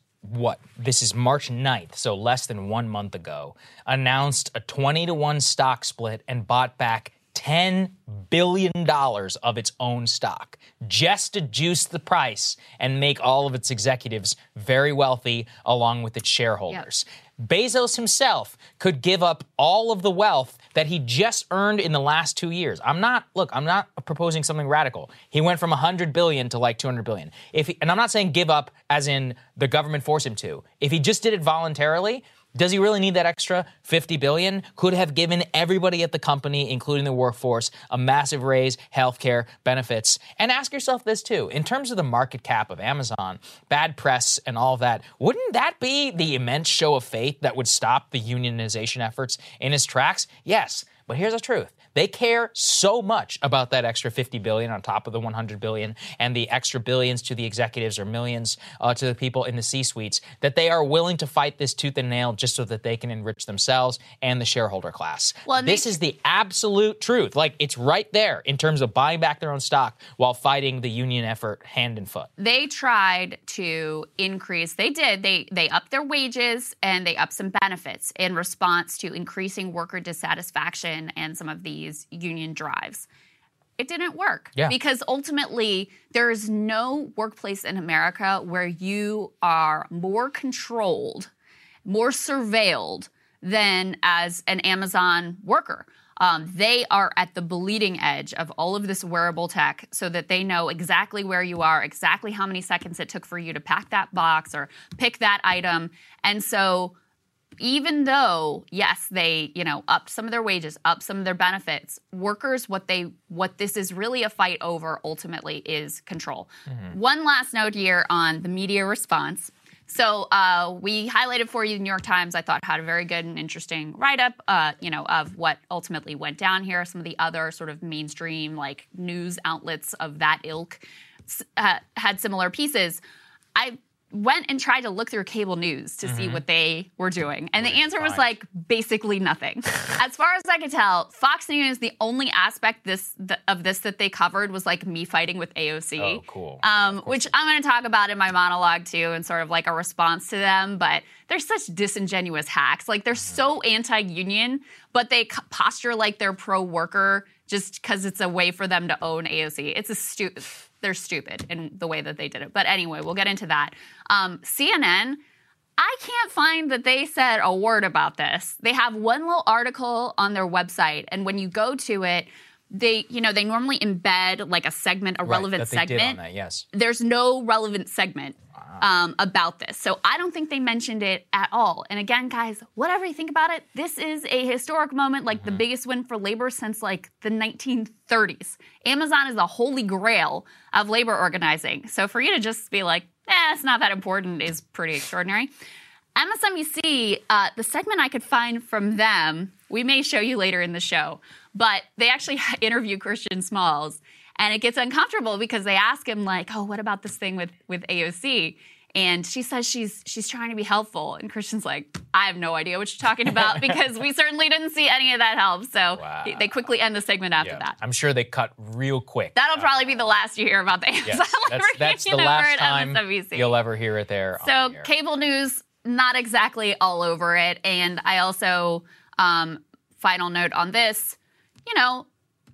this is March 9th, so less than 1 month ago, announced a 20-to-1 stock split and bought back $10 billion of its own stock just to juice the price and make all of its executives very wealthy along with its shareholders. Yep. Bezos himself could give up all of the wealth that he just earned in the last 2 years. I'm not proposing something radical. He went from 100 billion to like 200 billion. And I'm not saying give up as in the government forced him to. If he just did it voluntarily, does he really need that extra $50 billion? Could have given everybody at the company, including the workforce, a massive raise, healthcare, benefits. And ask yourself this, too. In terms of the market cap of Amazon, bad press and all that, wouldn't that be the immense show of faith that would stop the unionization efforts in its tracks? Yes, but here's the truth. They care so much about that extra $50 billion on top of the $100 billion and the extra billions to the executives or millions to the people in the C-suites that they are willing to fight this tooth and nail just so that they can enrich themselves and the shareholder class. Well, this is the absolute truth. Like, it's right there in terms of buying back their own stock while fighting the union effort hand and foot. They tried to increase. They did. They upped their wages and they upped some benefits in response to increasing worker dissatisfaction and some of these union drives. It didn't work. Yeah. Because ultimately, there is no workplace in America where you are more controlled, more surveilled than as an Amazon worker. They are at the bleeding edge of all of this wearable tech so that they know exactly where you are, exactly how many seconds it took for you to pack that box or pick that item. And so even though, yes, they, you know, upped some of their wages, upped some of their benefits, workers, what this is really a fight over ultimately is control. One last note here on the media response. So we highlighted for you the New York Times, I thought had a very good and interesting write-up, of what ultimately went down here. Some of the other sort of mainstream, like, news outlets of that ilk had similar pieces. I went and tried to look through cable news to see what they were doing. And the answer was, like, basically nothing. As far as I could tell, Fox News, the only aspect of this that they covered was, like, me fighting with AOC. Oh, cool. Which I'm going to talk about in my monologue, too, and sort of, like, a response to them. But they're such disingenuous hacks. Like, they're so anti-union, but they posture like they're pro-worker just because it's a way for them to own AOC. It's a stupid... They're stupid in the way that they did it. But anyway, we'll get into that. CNN, I can't find that they said a word about this. They have one little article on their website. And when you go to it, they, you know, they normally embed like a segment, a relevant segment. They did on that, yes. There's no relevant segment about this. So I don't think they mentioned it at all. And again, guys, whatever you think about it, this is a historic moment, like the biggest win for labor since like the 1930s. Amazon is the holy grail of labor organizing. So for you to just be like, it's not that important is pretty extraordinary. MSNBC, the segment I could find from them, we may show you later in the show, but they actually interview Christian Smalls, and it gets uncomfortable because they ask him like, oh, what about this thing with AOC? And she says she's trying to be helpful. And Christian's like, I have no idea what you're talking about because we certainly didn't see any of that help. So they quickly end the segment after that. I'm sure they cut real quick. That'll probably be the last you hear about the Amazon Labor Union. That's the last time you'll ever hear it there. So cable news, not exactly all over it. And I also, final note on this, you know,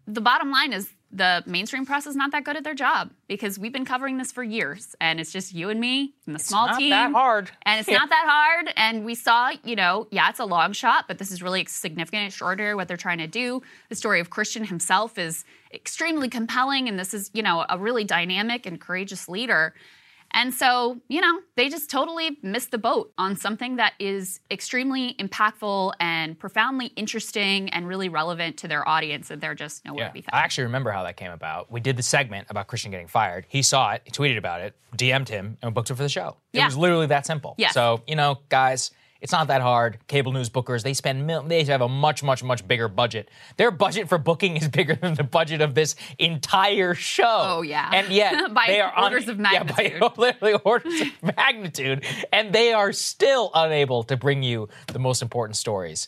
the bottom line is the mainstream press is not that good at their job because we've been covering this for years, and it's just you and me and the small team. It's not that hard. And it's not that hard. And we saw, you know, it's a long shot, but this is really significant, extraordinary what they're trying to do. The story of Christian himself is extremely compelling, and this is, you know, a really dynamic and courageous leader. And so, you know, they just totally missed the boat on something that is extremely impactful and profoundly interesting and really relevant to their audience, and they're just nowhere to be found. I actually remember how that came about. We did the segment about Christian getting fired. He saw it, he tweeted about it, DM'd him, and booked him for the show. It was literally that simple. So, you know, guys, it's not that hard. Cable news bookers, they spend they have a much, much, much bigger budget. Their budget for booking is bigger than the budget of this entire show. Oh, yeah. And yet, by they are orders of magnitude. Yeah, by literally orders of magnitude. And they are still unable to bring you the most important stories.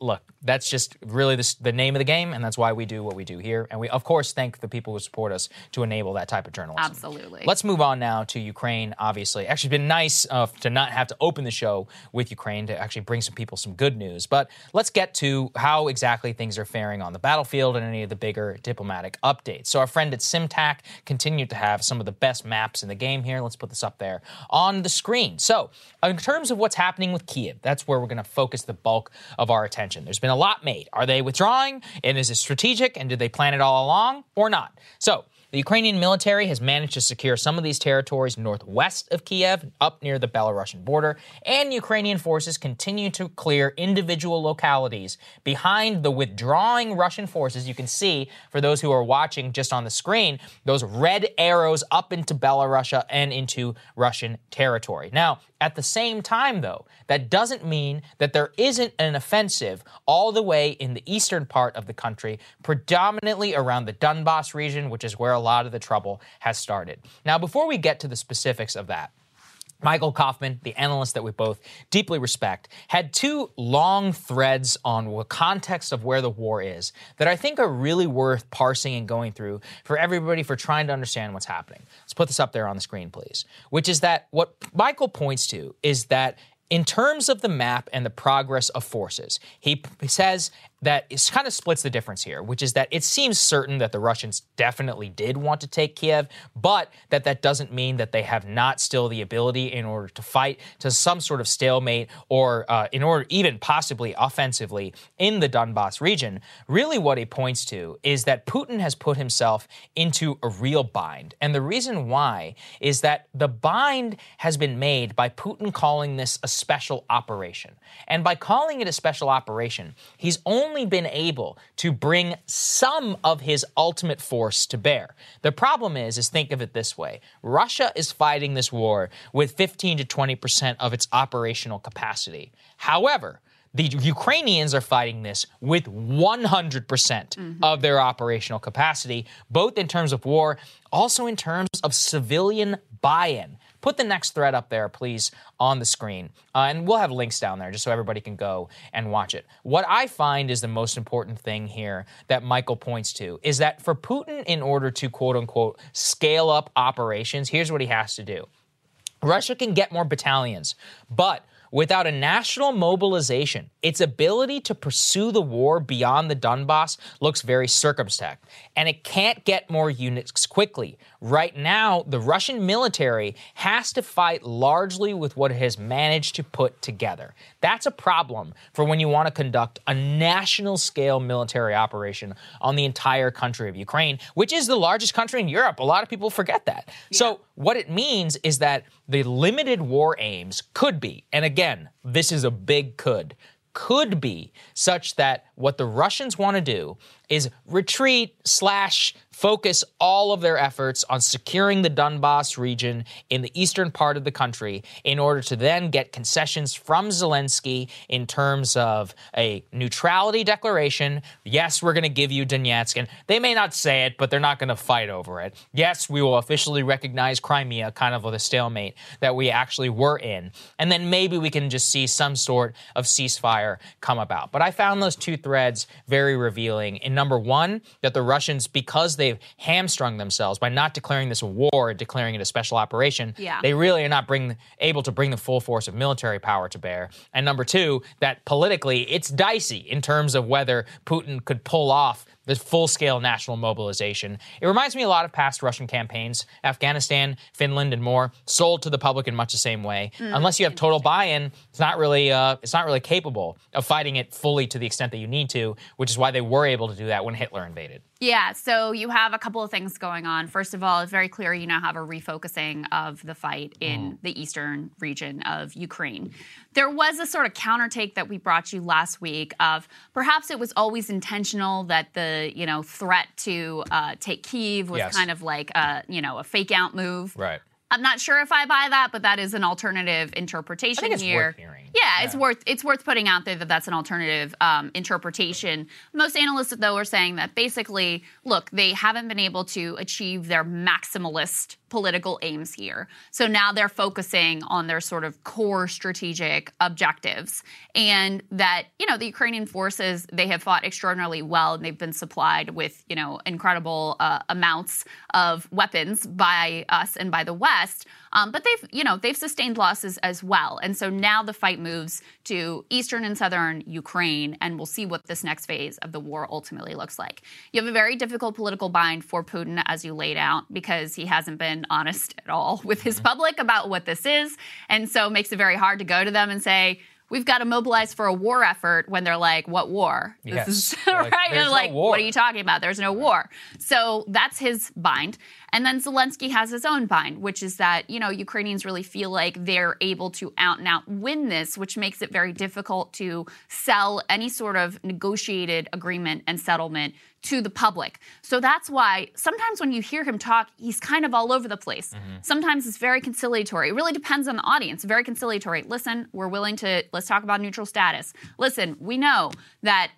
Look, that's just really the name of the game, and that's why we do what we do here. And we, of course, thank the people who support us to enable that type of journalism. Absolutely. Let's move on now to Ukraine, obviously. Actually, it's been nice to not have to open the show with Ukraine to actually bring some people some good news. But let's get to how exactly things are faring on the battlefield and any of the bigger diplomatic updates. So our friend at SimTac continued to have some of the best maps in the game here. Let's put this up there on the screen. So in terms of what's happening with Kyiv, that's where we're going to focus the bulk of our attention. There's been a lot made. Are they withdrawing? And is it strategic? And did they plan it all along or not? So the Ukrainian military has managed to secure some of these territories northwest of Kyiv, up near the Belarusian border, and Ukrainian forces continue to clear individual localities behind the withdrawing Russian forces. You can see, for those who are watching just on the screen, those red arrows up into Belarusia and into Russian territory. Now, at the same time, though, that doesn't mean that there isn't an offensive all the way in the eastern part of the country, predominantly around the Donbas region, which is where a lot of the trouble has started. Now, before we get to the specifics of that, Michael Kaufman, the analyst that we both deeply respect, had two long threads on the context of where the war is that I think are really worth parsing and going through for everybody for trying to understand what's happening. Let's put this up there on the screen, please. Which is that what Michael points to is that in terms of the map and the progress of forces, he says that it kind of splits the difference here, which is that it seems certain that the Russians definitely did want to take Kyiv, but that doesn't mean that they have not still the ability in order to fight to some sort of stalemate or in order even possibly offensively in the Donbas region. Really what he points to is that Putin has put himself into a real bind. And the reason why is that the bind has been made by Putin calling this a special operation. And by calling it a special operation, he's only been able to bring some of his ultimate force to bear. The problem is think of it this way. Russia is fighting this war with 15 to 20% of its operational capacity. However, the Ukrainians are fighting this with 100% of their operational capacity, both in terms of war, also in terms of civilian buy-in. Put the next thread up there, please, on the screen. And we'll have links down there just so everybody can go and watch it. What I find is the most important thing here that Michael points to is that for Putin, in order to, quote unquote, scale up operations, here's what he has to do. Russia can get more battalions, but Without a national mobilization, its ability to pursue the war beyond the Donbass looks very circumspect, and it can't get more units quickly. Right now, the Russian military has to fight largely with what it has managed to put together. That's a problem for when you want to conduct a national-scale military operation on the entire country of Ukraine, which is the largest country in Europe. A lot of people forget that. Yeah. So what it means is that the limited war aims could be, and again, this is a big could be such that what the Russians want to do is retreat / focus all of their efforts on securing the Donbass region in the eastern part of the country in order to then get concessions from Zelensky in terms of a neutrality declaration. Yes, we're going to give you Donetsk. And they may not say it, but they're not going to fight over it. Yes, we will officially recognize Crimea, kind of with a stalemate that we actually were in. And then maybe we can just see some sort of ceasefire come about. But I found those two threads very revealing. In number one, that the Russians, because they've hamstrung themselves by not declaring this a war, declaring it a special operation, they really are not able to bring the full force of military power to bear. And number two, that politically it's dicey in terms of whether Putin could pull off the full-scale national mobilization. It reminds me a lot of past Russian campaigns. Afghanistan, Finland, and more sold to the public in much the same way. Unless you have total buy-in, it's not really capable of fighting it fully to the extent that you need to, which is why they were able to do that when Hitler invaded. Yeah, so you have a couple of things going on. First of all, it's very clear you now have a refocusing of the fight in the eastern region of Ukraine. There was a sort of counter-take that we brought you last week of perhaps it was always intentional that the threat to take Kyiv was kind of like a fake-out move. Right. I'm not sure if I buy that, but that is an alternative interpretation. I think it's worth hearing. Yeah, it's worth putting out there that that's an alternative interpretation. Most analysts, though, are saying that basically, look, they haven't been able to achieve their maximalist political aims here. So now they're focusing on their sort of core strategic objectives, and that, the Ukrainian forces, they have fought extraordinarily well, and they've been supplied with, incredible amounts of weapons by us and by the West. But they've sustained losses as well. And so now the fight moves to eastern and southern Ukraine, and we'll see what this next phase of the war ultimately looks like. You have a very difficult political bind for Putin, as you laid out, because he hasn't been honest at all with his public about what this is. And so it makes it very hard to go to them and say, we've got to mobilize for a war effort, when they're like, what war? Yes. This is, right? They're like, no war. What are you talking about? There's no war. So that's his bind. And then Zelensky has his own bind, which is that, Ukrainians really feel like they're able to out and out win this, which makes it very difficult to sell any sort of negotiated agreement and settlement to the public. So that's why sometimes when you hear him talk, he's kind of all over the place. Sometimes it's very conciliatory. It really depends on the audience. Very conciliatory. Listen, we're willing to, let's talk about neutral status. Listen, we know that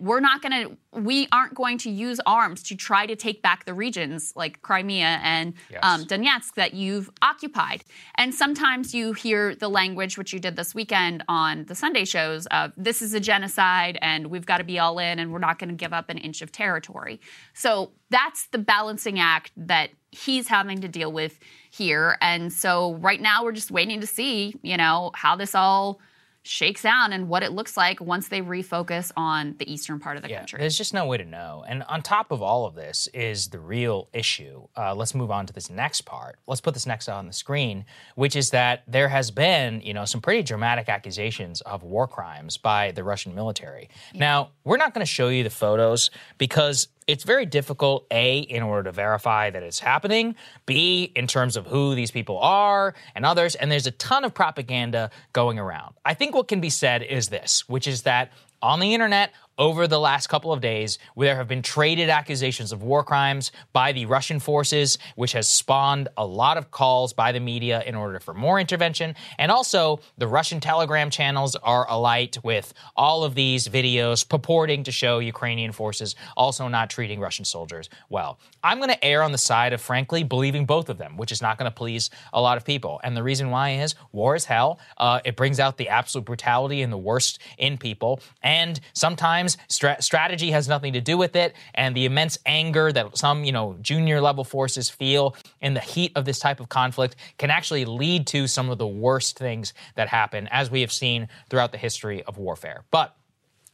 we aren't going to use arms to try to take back the regions like Crimea and Donetsk that you've occupied. And sometimes you hear the language, which you did this weekend on the Sunday shows, of this is a genocide and we've got to be all in and we're not going to give up an inch of territory. So that's the balancing act that he's having to deal with here. And so right now we're just waiting to see, how this all shakes out and what it looks like once they refocus on the eastern part of the country. There's just no way to know. And on top of all of this is the real issue. Let's move on to this next part. Let's put this next on the screen, which is that there has been, some pretty dramatic accusations of war crimes by the Russian military. Yeah. Now, we're not going to show you the photos because it's very difficult, A, in order to verify that it's happening, B, in terms of who these people are and others, and there's a ton of propaganda going around. I think what can be said is this, which is that on the internet, over the last couple of days, there have been traded accusations of war crimes by the Russian forces, which has spawned a lot of calls by the media in order for more intervention. And also, the Russian Telegram channels are alight with all of these videos purporting to show Ukrainian forces also not treating Russian soldiers well. I'm going to err on the side of, frankly, believing both of them, which is not going to please a lot of people. And the reason why is war is hell. It brings out the absolute brutality and the worst in people. And sometimes Times. Strategy has nothing to do with it. And the immense anger that some, junior level forces feel in the heat of this type of conflict can actually lead to some of the worst things that happen, as we have seen throughout the history of warfare. But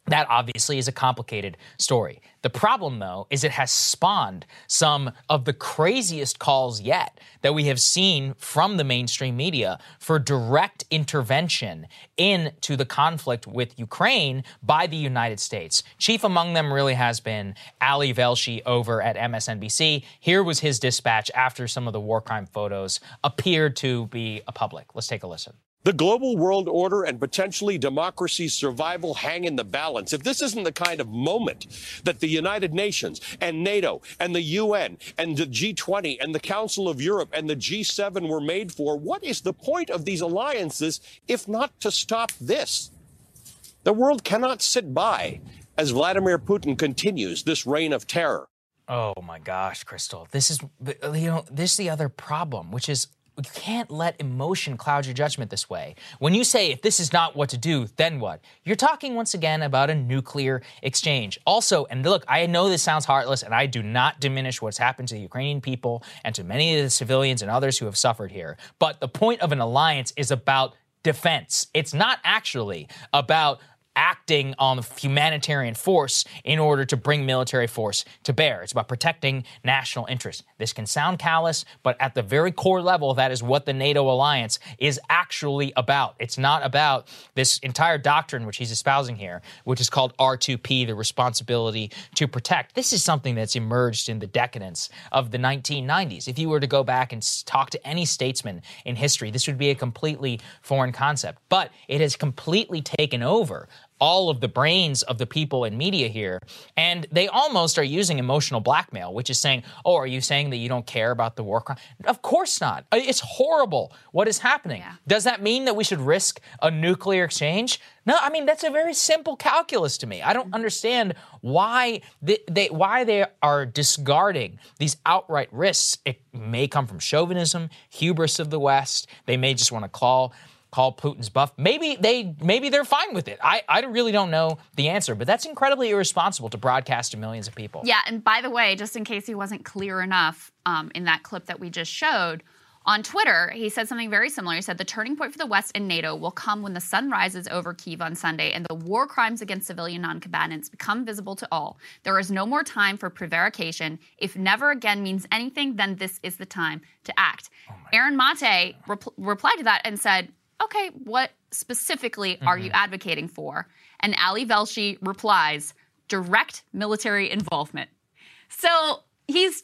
that obviously is a complicated story. The problem, though, is it has spawned some of the craziest calls yet that we have seen from the mainstream media for direct intervention into the conflict with Ukraine by the United States. Chief among them really has been Ali Velshi over at MSNBC. Here was his dispatch after some of the war crime photos appeared to be public. Let's take a listen. The global world order and potentially democracy's survival hang in the balance. If this isn't the kind of moment that the United Nations and NATO and the UN and the G20 and the Council of Europe and the G7 were made for, what is the point of these alliances if not to stop this? The world cannot sit by as Vladimir Putin continues this reign of terror. Oh my gosh, Crystal. This is the other problem, which is, you can't let emotion cloud your judgment this way. When you say, if this is not what to do, then what? You're talking once again about a nuclear exchange. Also, and look, I know this sounds heartless, and I do not diminish what's happened to the Ukrainian people and to many of the civilians and others who have suffered here. But the point of an alliance is about defense. It's not actually about acting on the humanitarian force in order to bring military force to bear. It's about protecting national interests. This can sound callous, but at the very core level, that is what the NATO alliance is actually about. It's not about this entire doctrine, which he's espousing here, which is called R2P, the responsibility to protect. This is something that's emerged in the decadence of the 1990s. If you were to go back and talk to any statesman in history, this would be a completely foreign concept, but it has completely taken over all of the brains of the people in media here, and they almost are using emotional blackmail, which is saying, oh, are you saying that you don't care about the war crime? Of course not. It's horrible what is happening. Yeah. Does that mean that we should risk a nuclear exchange? No, I mean, that's a very simple calculus to me. I don't understand why they are discarding these outright risks. It may come from chauvinism, hubris of the West. They may just want to call Putin's bluff. Maybe they're fine with it. I really don't know the answer, but that's incredibly irresponsible to broadcast to millions of people. Yeah, and by the way, just in case he wasn't clear enough in that clip that we just showed, on Twitter, he said something very similar. He said, the turning point for the West and NATO will come when the sun rises over Kyiv on Sunday and the war crimes against civilian non-combatants become visible to all. There is no more time for prevarication. If never again means anything, then this is the time to act. Oh, Aaron Mate replied to that and said, okay, what specifically are you advocating for? And Ali Velshi replies, direct military involvement. So he's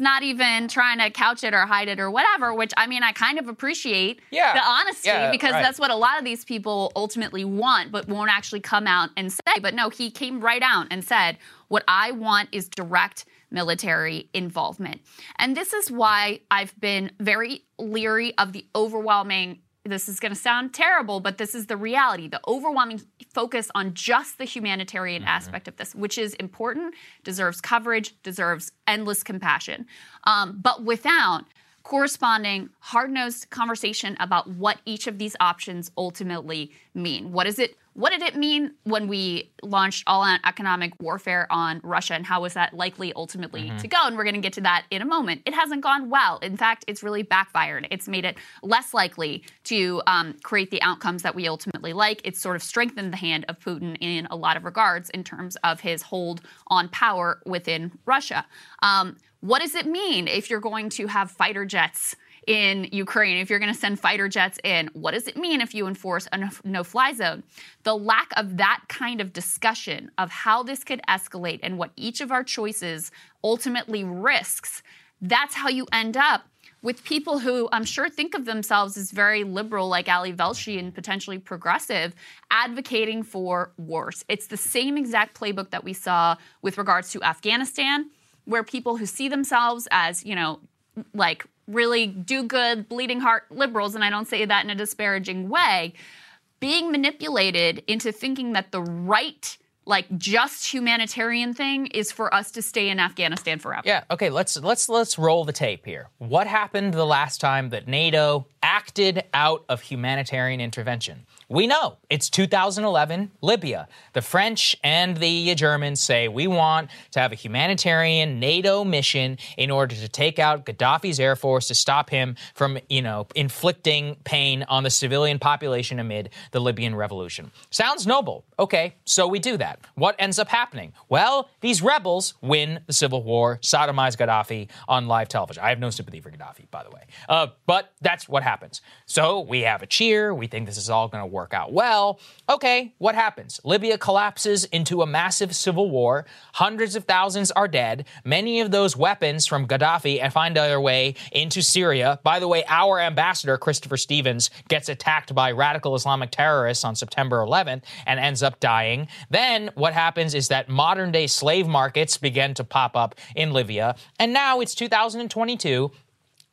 not even trying to couch it or hide it or whatever, which, I mean, I kind of appreciate the honesty because that's what a lot of these people ultimately want but won't actually come out and say. But no, he came right out and said, what I want is direct military involvement. And this is why I've been very leery of the overwhelming, this is going to sound terrible, but this is the reality, the overwhelming focus on just the humanitarian aspect of this, which is important, deserves coverage, deserves endless compassion. But without corresponding hard-nosed conversation about what each of these options ultimately mean. What did it mean when we launched all-out economic warfare on Russia, and how was that likely ultimately to go? And we're going to get to that in a moment. It hasn't gone well. In fact, it's really backfired. It's made it less likely to create the outcomes that we ultimately like. It's sort of strengthened the hand of Putin in a lot of regards in terms of his hold on power within Russia. What does it mean if you're going to have fighter jets in Ukraine, if you're going to send fighter jets in? What does it mean if you enforce a no-fly zone? The lack of that kind of discussion of how this could escalate and what each of our choices ultimately risks, that's how you end up with people who I'm sure think of themselves as very liberal, like Ali Velshi, and potentially progressive, advocating for wars. It's the same exact playbook that we saw with regards to Afghanistan, where people who see themselves as, like, really do good, bleeding heart liberals, and I don't say that in a disparaging way, being manipulated into thinking that the right, just humanitarian thing is for us to stay in Afghanistan forever. Yeah, okay, let's roll the tape here. What happened the last time that NATO acted out of humanitarian intervention? We know it's 2011 Libya. The French and the Germans say we want to have a humanitarian NATO mission in order to take out Gaddafi's air force to stop him from, inflicting pain on the civilian population amid the Libyan revolution. Sounds noble. Okay, so we do that. What ends up happening? Well, these rebels win the civil war, sodomize Gaddafi on live television. I have no sympathy for Gaddafi, by the way. But that's what happens. So we have a cheer. We think this is all going to work out well. Okay, what happens? Libya collapses into a massive civil war. Hundreds of thousands are dead. Many of those weapons from Gaddafi find their way into Syria. By the way, our ambassador, Christopher Stevens, gets attacked by radical Islamic terrorists on September 11th and ends up dying. Then what happens is that modern-day slave markets begin to pop up in Libya. And now it's 2022.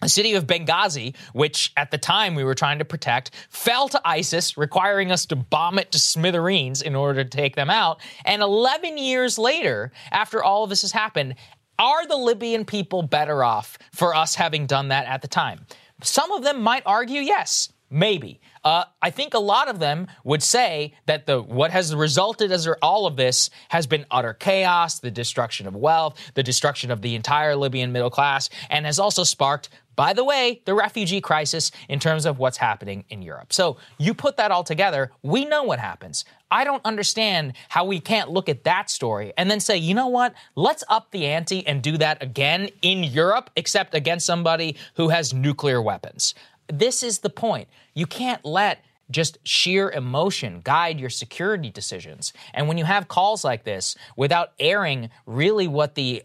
The city of Benghazi, which at the time we were trying to protect, fell to ISIS, requiring us to bomb it to smithereens in order to take them out. And 11 years later, after all of this has happened, are the Libyan people better off for us having done that at the time? Some of them might argue yes, maybe. I think a lot of them would say that what has resulted as all of this has been utter chaos, the destruction of wealth, the destruction of the entire Libyan middle class, and has also sparked, by the way, the refugee crisis in terms of what's happening in Europe. So you put that all together, we know what happens. I don't understand how we can't look at that story and then say, you know what, let's up the ante and do that again in Europe, except against somebody who has nuclear weapons. This is the point. You can't let just sheer emotion guide your security decisions. And when you have calls like this without airing really what the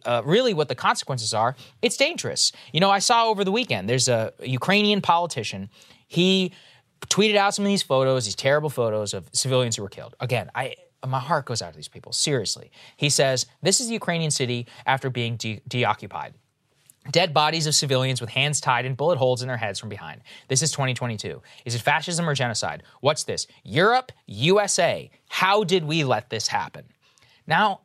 consequences are, it's dangerous. I saw over the weekend, there's a Ukrainian politician. He tweeted out some of these photos, these terrible photos of civilians who were killed. Again, my heart goes out to these people, seriously. He says, this is the Ukrainian city after being deoccupied. Dead bodies of civilians with hands tied and bullet holes in their heads from behind. This is 2022. Is it fascism or genocide? What's this? Europe, USA. How did we let this happen? Now,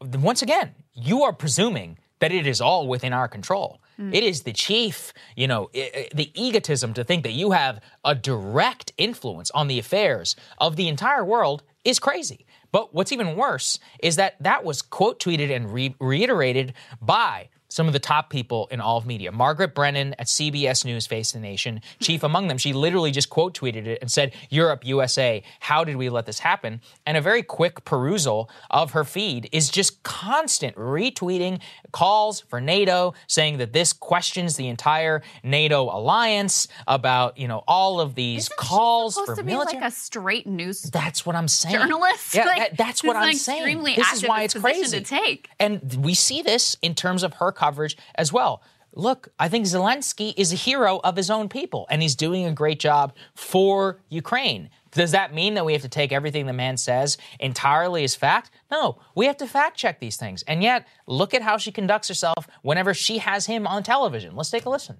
once again, you are presuming that it is all within our control. It is the chief, the egotism to think that you have a direct influence on the affairs of the entire world is crazy. But what's even worse is that was quote tweeted and reiterated by some of the top people in all of media. Margaret Brennan at CBS News, Face the Nation, chief among them. She literally just quote tweeted it and said, Europe, USA, how did we let this happen? And a very quick perusal of her feed is just constant retweeting calls for NATO, saying that this questions the entire NATO alliance about, all of these Isn't calls she supposed for to military. Be like a straight news That's what I'm saying. Journalist? Yeah, that's what I'm saying. This is why it's crazy. To take. And we see this in terms of her coverage as well. Look, I think Zelensky is a hero of his own people, and he's doing a great job for Ukraine. Does that mean that we have to take everything the man says entirely as fact? No, we have to fact check these things. And yet, look at how she conducts herself whenever she has him on television. Let's take a listen.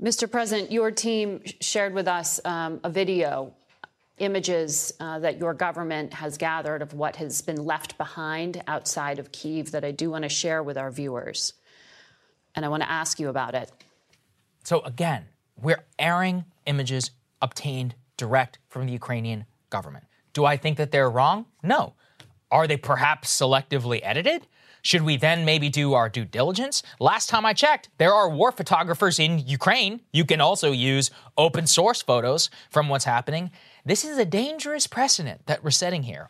Mr. President, your team shared with us a video, images that your government has gathered of what has been left behind outside of Kyiv that I do want to share with our viewers. And I want to ask you about it. So again, we're airing images obtained direct from the Ukrainian government. Do I think that they're wrong? No. Are they perhaps selectively edited? Should we then maybe do our due diligence? Last time I checked, there are war photographers in Ukraine. You can also use open source photos from what's happening. This is a dangerous precedent that we're setting here.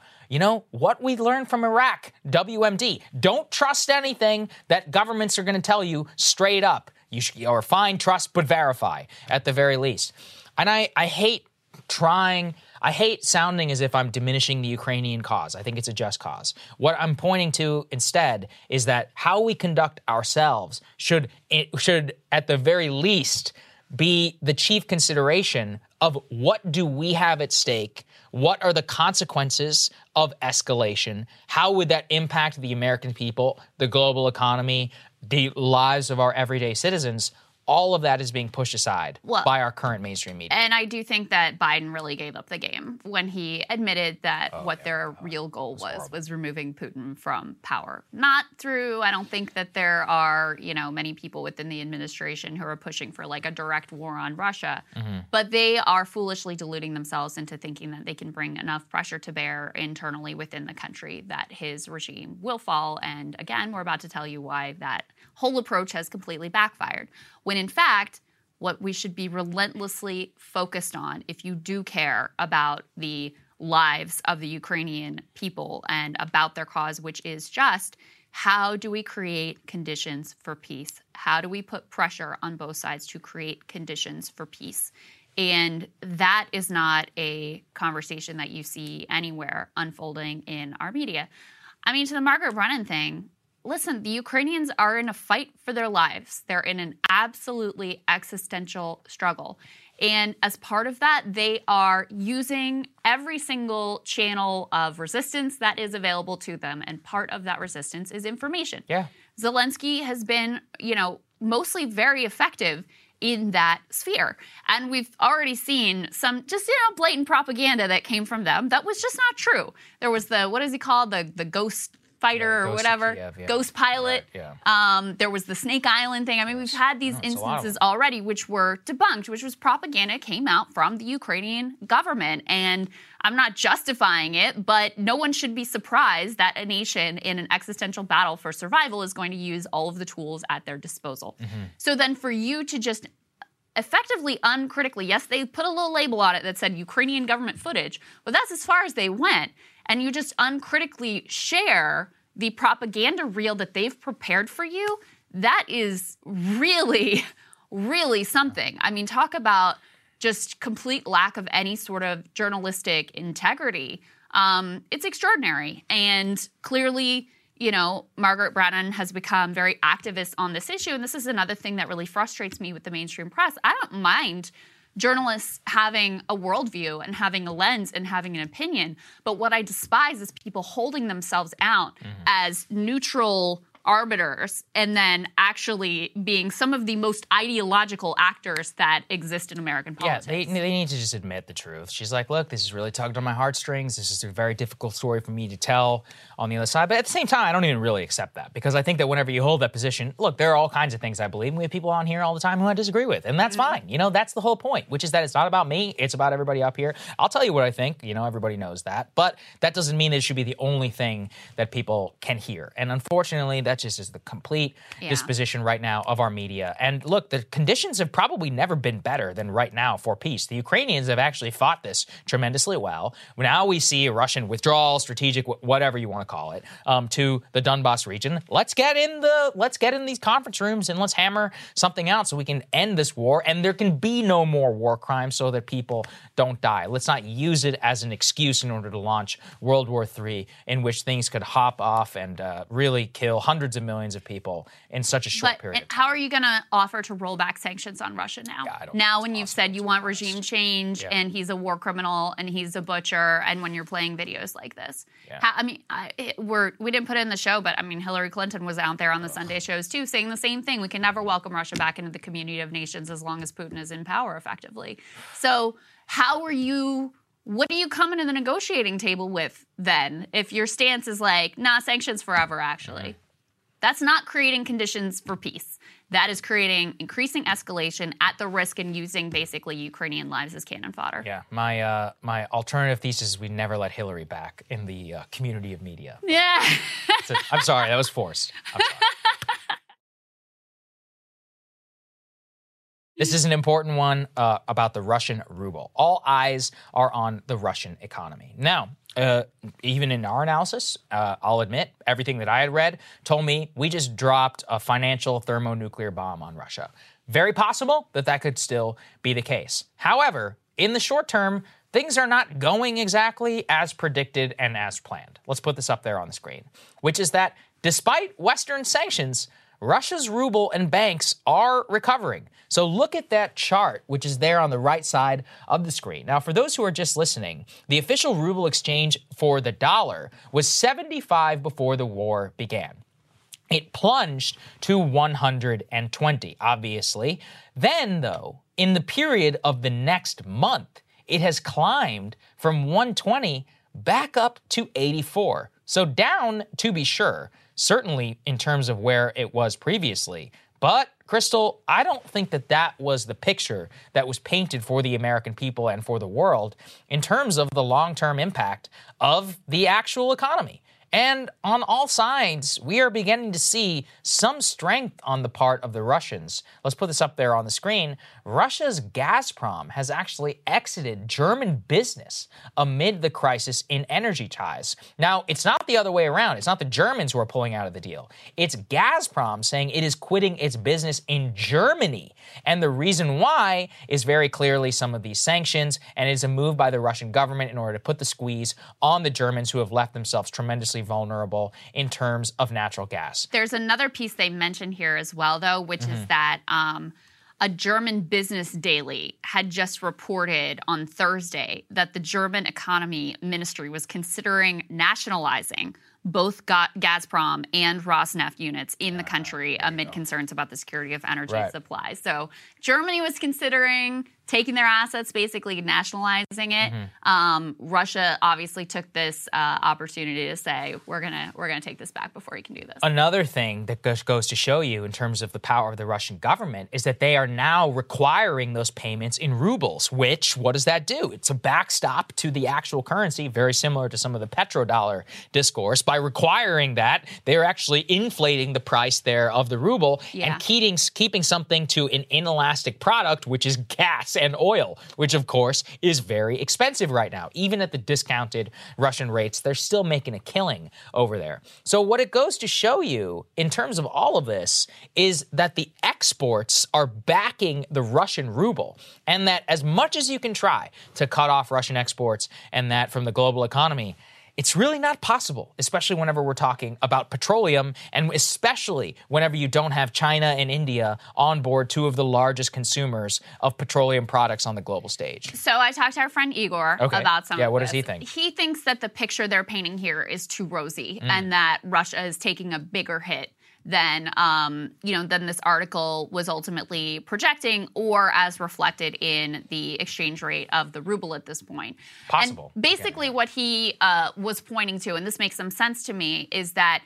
What we learned from Iraq, WMD, don't trust anything that governments are going to tell you straight up. You should, or fine, trust, but verify at the very least. And I hate sounding as if I'm diminishing the Ukrainian cause. I think it's a just cause. What I'm pointing to instead is that how we conduct ourselves should at the very least be the chief consideration of what do we have at stake? What are the consequences of escalation? How would that impact the American people, the global economy, the lives of our everyday citizens? all of that is being pushed aside by our current mainstream media. And I do think that Biden really gave up the game when he admitted that their real goal was removing Putin from power. Not through, I don't think that there are, you know, many people within the administration who are pushing for like a direct war on Russia, but they are foolishly deluding themselves into thinking that they can bring enough pressure to bear internally within the country that his regime will fall. And again, we're about to tell you why that whole approach has completely backfired. When in fact, what we should be relentlessly focused on, if you do care about the lives of the Ukrainian people and about their cause, which is just, how do we create conditions for peace? How do we put pressure on both sides to create conditions for peace? And that is not a conversation that you see anywhere unfolding in our media. I mean, to the Margaret Brennan thing, listen, the Ukrainians are in a fight for their lives. They're in an absolutely existential struggle. And as part of that, they are using every single channel of resistance that is available to them. And part of that resistance is information. Yeah. Zelensky has been, you know, mostly very effective in that sphere. And we've already seen some just, you know, blatant propaganda that came from them that was just not true. There was the, what is he called? The ghost fighter or whatever, Kiev, ghost pilot. Right, yeah. There was the Snake Island thing. I mean, we've had these instances already which were debunked, which was propaganda came out from the Ukrainian government. And I'm not justifying it, but no one should be surprised that a nation in an existential battle for survival is going to use all of the tools at their disposal. So then for you to just effectively uncritically, yes, they put a little label on it that said Ukrainian government footage, but that's as far as they went. And you just uncritically share the propaganda reel that they've prepared for you, that is really, really something. I mean, talk about just complete lack of any sort of journalistic integrity. It's extraordinary. And clearly, you know, Margaret Brennan has become very activist on this issue. And this is another thing that really frustrates me with the mainstream press. I don't mind journalists having a worldview and having a lens and having an opinion. But what I despise is people holding themselves out as neutral arbiters and then actually being some of the most ideological actors that exist in American politics. Yeah, they need to just admit the truth. She's like, look, this is really tugged on my heartstrings. This is a very difficult story for me to tell on the other side. But at the same time, I don't even really accept that because I think that whenever you hold that position, look, there are all kinds of things I believe. And we have people on here all the time who I disagree with. And that's fine. You know, that's the whole point, which is that it's not about me. It's about everybody up here. I'll tell you what I think. You know, everybody knows that. But that doesn't mean that it should be the only thing that people can hear. And unfortunately, that just is the complete disposition right now of our media. And look, the conditions have probably never been better than right now for peace. The Ukrainians have actually fought this tremendously well. Now we see a Russian withdrawal, strategic, whatever you want to call it, to the Donbass region. Let's get in these conference rooms and let's hammer something out so we can end this war and there can be no more war crimes so that people don't die. Let's not use it as an excuse in order to launch World War III, in which things could hop off and really kill hundreds of millions of people in such a short period of time. How are you going to offer to roll back sanctions on Russia now? Yeah, now when you've said you want regime change and he's a war criminal and he's a butcher and when you're playing videos like this. Yeah. We didn't put it in the show, but I mean, Hillary Clinton was out there on the Sunday shows too saying the same thing. We can never welcome Russia back into the community of nations as long as Putin is in power effectively. So what are you coming to the negotiating table with then if your stance is like, nah, sanctions forever actually? Mm-hmm. That's not creating conditions for peace. That is creating increasing escalation at the risk and using basically Ukrainian lives as cannon fodder. Yeah, my alternative thesis is we never let Hillary back in the community of media. Yeah. I'm sorry, that was forced. I'm sorry. This is an important one about the Russian ruble. All eyes are on the Russian economy. Now, even in our analysis, I'll admit, everything that I had read told me we just dropped a financial thermonuclear bomb on Russia. Very possible that could still be the case. However, in the short term, things are not going exactly as predicted and as planned. Let's put this up there on the screen, which is that despite Western sanctions, Russia's ruble and banks are recovering. So look at that chart, which is there on the right side of the screen. Now, for those who are just listening, the official ruble exchange for the dollar was 75 before the war began. It plunged to 120, obviously. Then, though, in the period of the next month, it has climbed from 120 back up to 84. So down, to be sure, certainly in terms of where it was previously. But, Crystal, I don't think that that was the picture that was painted for the American people and for the world in terms of the long-term impact of the actual economy. And on all sides, we are beginning to see some strength on the part of the Russians. Let's put this up there on the screen. Russia's Gazprom has actually exited German business amid the crisis in energy ties. Now, it's not the other way around. It's not the Germans who are pulling out of the deal. It's Gazprom saying it is quitting its business in Germany. And the reason why is very clearly some of these sanctions, and it is a move by the Russian government in order to put the squeeze on the Germans who have left themselves tremendously vulnerable in terms of natural gas. There's another piece they mentioned here as well, though, which is that a German business daily had just reported on Thursday that the German economy ministry was considering nationalizing both Gazprom and Rosneft units in the country amid concerns about the security of energy supply. So Germany was considering taking their assets, basically nationalizing it. Russia obviously took this opportunity to say, we're gonna take this back before you can do this. Another thing that goes to show you in terms of the power of the Russian government is that they are now requiring those payments in rubles, which, what does that do? It's a backstop to the actual currency, very similar to some of the petrodollar discourse. By requiring that, they're actually inflating the price there of the ruble and keeping something to an inelastic product, which is gas and oil, which, of course, is very expensive right now. Even at the discounted Russian rates, they're still making a killing over there. So what it goes to show you in terms of all of this is that the exports are backing the Russian ruble, and that as much as you can try to cut off Russian exports and that from the global economy, it's really not possible, especially whenever we're talking about petroleum, and especially whenever you don't have China and India on board, two of the largest consumers of petroleum products on the global stage. So I talked to our friend Igor about some of this. Yeah, what does he think? He thinks that the picture they're painting here is too rosy and that Russia is taking a bigger hit than, than this article was ultimately projecting or as reflected in the exchange rate of the ruble at this point. Possible. And basically what he was pointing to, and this makes some sense to me, is that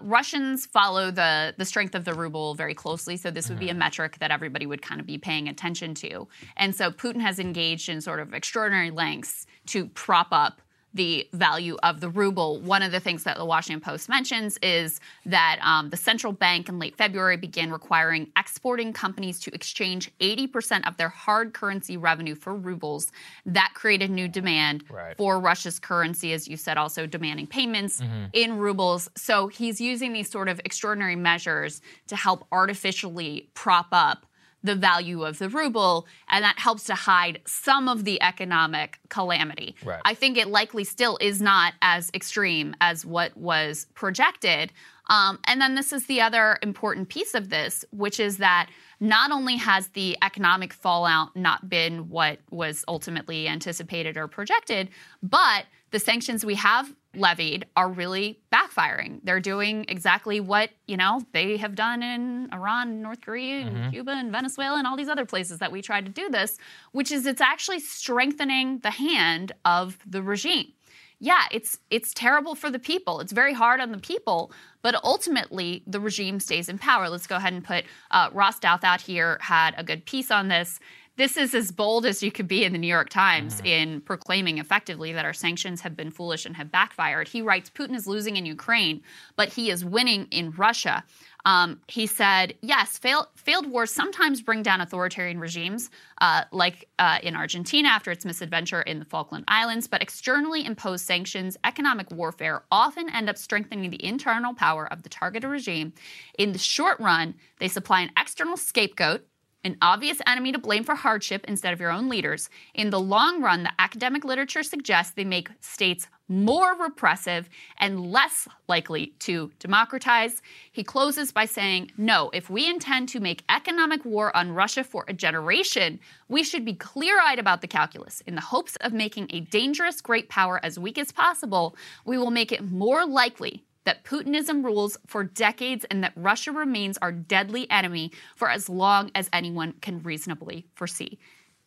Russians follow the strength of the ruble very closely. So this would be a metric that everybody would kind of be paying attention to. And so Putin has engaged in sort of extraordinary lengths to prop up the value of the ruble. One of the things that the Washington Post mentions is that the central bank in late February began requiring exporting companies to exchange 80% of their hard currency revenue for rubles. That created new demand for Russia's currency, as you said, also demanding payments in rubles. So he's using these sort of extraordinary measures to help artificially prop up the value of the ruble, and that helps to hide some of the economic calamity. Right. I think it likely still is not as extreme as what was projected. And then this is the other important piece of this, which is that not only has the economic fallout not been what was ultimately anticipated or projected, but the sanctions we have levied are really backfiring. They're doing exactly what, they have done in Iran, North Korea, and Cuba, and Venezuela, and all these other places that we tried to do this, which is it's actually strengthening the hand of the regime. Yeah, it's terrible for the people. It's very hard on the people, but ultimately the regime stays in power. Let's go ahead and put Ross Douthat out here, had a good piece on this. This is as bold as you could be in the New York Times in proclaiming effectively that our sanctions have been foolish and have backfired. He writes, Putin is losing in Ukraine, but he is winning in Russia. He said, yes, failed wars sometimes bring down authoritarian regimes, like in Argentina after its misadventure in the Falkland Islands, but externally imposed sanctions, economic warfare often end up strengthening the internal power of the targeted regime. In the short run, they supply an external scapegoat, an obvious enemy to blame for hardship instead of your own leaders. In the long run, the academic literature suggests they make states more repressive and less likely to democratize. He closes by saying, no, if we intend to make economic war on Russia for a generation, we should be clear-eyed about the calculus. In the hopes of making a dangerous great power as weak as possible, we will make it more likely that Putinism rules for decades and that Russia remains our deadly enemy for as long as anyone can reasonably foresee.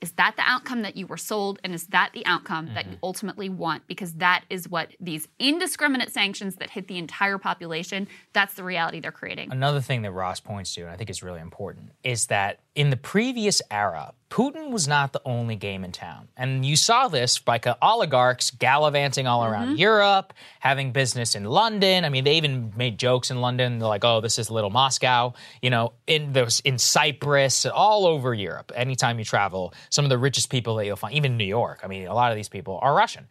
Is that the outcome that you were sold? And is that the outcome that you ultimately want? Because that is what these indiscriminate sanctions that hit the entire population, that's the reality they're creating. Another thing that Ross points to, and I think is really important, is that in the previous era, Putin was not the only game in town. And you saw this by oligarchs gallivanting all around Europe, having business in London. I mean, they even made jokes in London. They're like, oh, this is little Moscow, you know, in Cyprus, all over Europe. Anytime you travel, some of the richest people that you'll find, even New York. I mean, a lot of these people are Russian.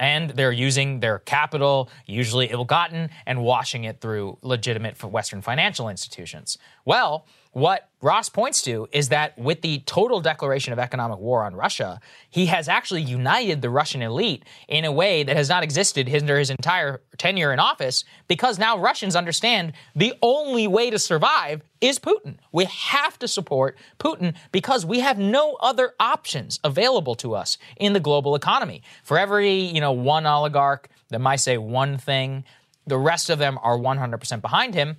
And they're using their capital, usually ill-gotten, and washing it through legitimate Western financial institutions. Well, what Ross points to is that with the total declaration of economic war on Russia, he has actually united the Russian elite in a way that has not existed under his entire tenure in office, because now Russians understand the only way to survive is Putin. We have to support Putin because we have no other options available to us in the global economy. For every, one oligarch that might say one thing, the rest of them are 100% behind him.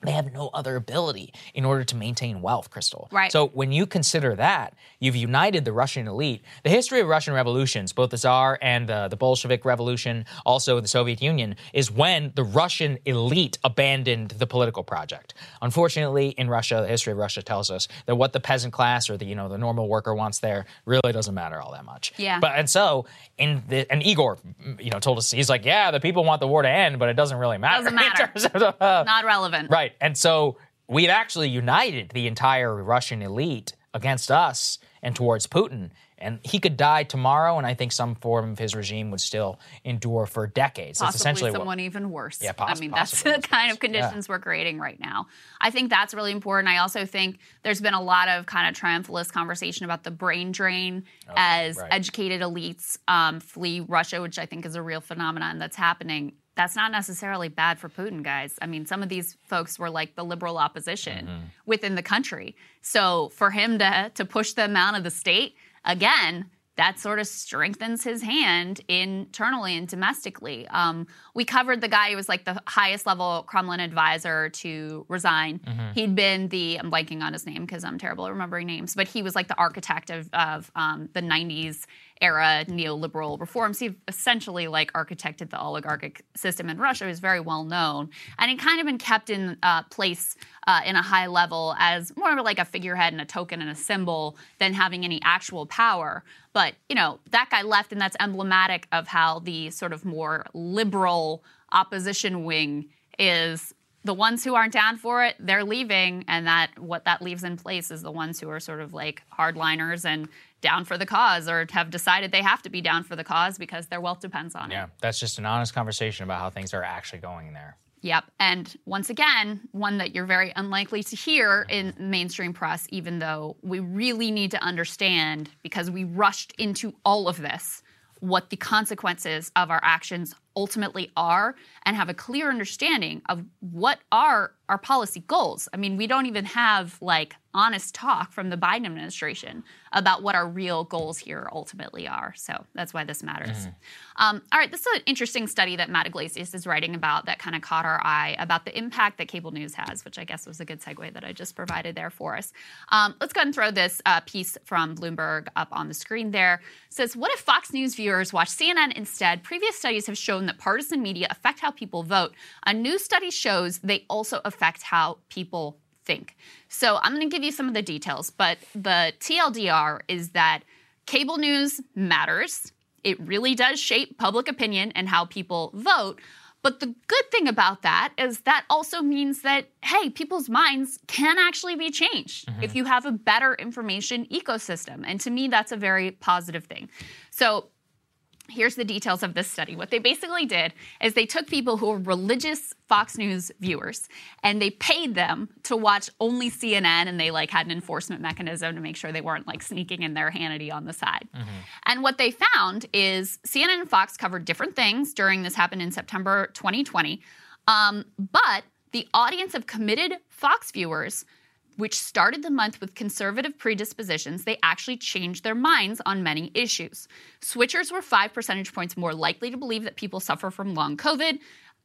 They have no other ability in order to maintain wealth, Crystal. Right. So when you consider that, you've united the Russian elite. The history of Russian revolutions, both the Tsar and the Bolshevik Revolution, also the Soviet Union, is when the Russian elite abandoned the political project. Unfortunately, in Russia, the history of Russia tells us that what the peasant class or the normal worker wants there really doesn't matter all that much. Yeah. And Igor, told us, he's like, yeah, the people want the war to end, but it doesn't really matter. Doesn't matter. Not relevant. Right. And so we've actually united the entire Russian elite against us and towards Putin. And he could die tomorrow, and I think some form of his regime would still endure for decades. Possibly that's essentially someone even worse. Yeah, possibly. I mean, that's the kind of conditions we're creating right now. I think that's really important. I also think there's been a lot of kind of triumphalist conversation about the brain drain educated elites flee Russia, which I think is a real phenomenon that's happening. That's not necessarily bad for Putin, guys. I mean, some of these folks were like the liberal opposition within the country. So for him to push them out of the state, again, that sort of strengthens his hand internally and domestically. We covered the guy who was like the highest level Kremlin advisor to resign. He'd been I'm blanking on his name because I'm terrible at remembering names, but he was like the architect of the 90s era neoliberal reforms. He essentially architected the oligarchic system in Russia. He was very well known. And he kind of been kept in place in a high level as more of like a figurehead and a token and a symbol than having any actual power. But, that guy left, and that's emblematic of how the sort of more liberal opposition wing is. The ones who aren't down for it, they're leaving, and that leaves in place is the ones who are sort of like hardliners and down for the cause, or have decided they have to be down for the cause because their wealth depends on it. Yeah, that's just an honest conversation about how things are actually going there. Yep, and once again, one that you're very unlikely to hear in mainstream press, even though we really need to understand, because we rushed into all of this, what the consequences of our actions ultimately are, and have a clear understanding of what are our policy goals. I mean, we don't even have honest talk from the Biden administration about what our real goals here ultimately are. So that's why this matters. All right, this is an interesting study that Matt Iglesias is writing about that kind of caught our eye about the impact that cable news has, which I guess was a good segue that I just provided there for us. Let's go ahead and throw this piece from Bloomberg up on the screen there. It says, what if Fox News viewers watch CNN instead? Previous studies have shown that partisan media affect how people vote. A new study shows they also affect how people think. So I'm going to give you some of the details, but the TLDR is that cable news matters. It really does shape public opinion and how people vote. But the good thing about that is that also means that, hey, people's minds can actually be changed if you have a better information ecosystem. And to me, that's a very positive thing. So here's the details of this study. What they basically did is they took people who were religious Fox News viewers and they paid them to watch only CNN, and they had an enforcement mechanism to make sure they weren't sneaking in their Hannity on the side. And what they found is CNN and Fox covered different things during this happened in September 2020. But the audience of committed Fox viewers, which started the month with conservative predispositions, they actually changed their minds on many issues. Switchers were 5 percentage points more likely to believe that people suffer from long COVID.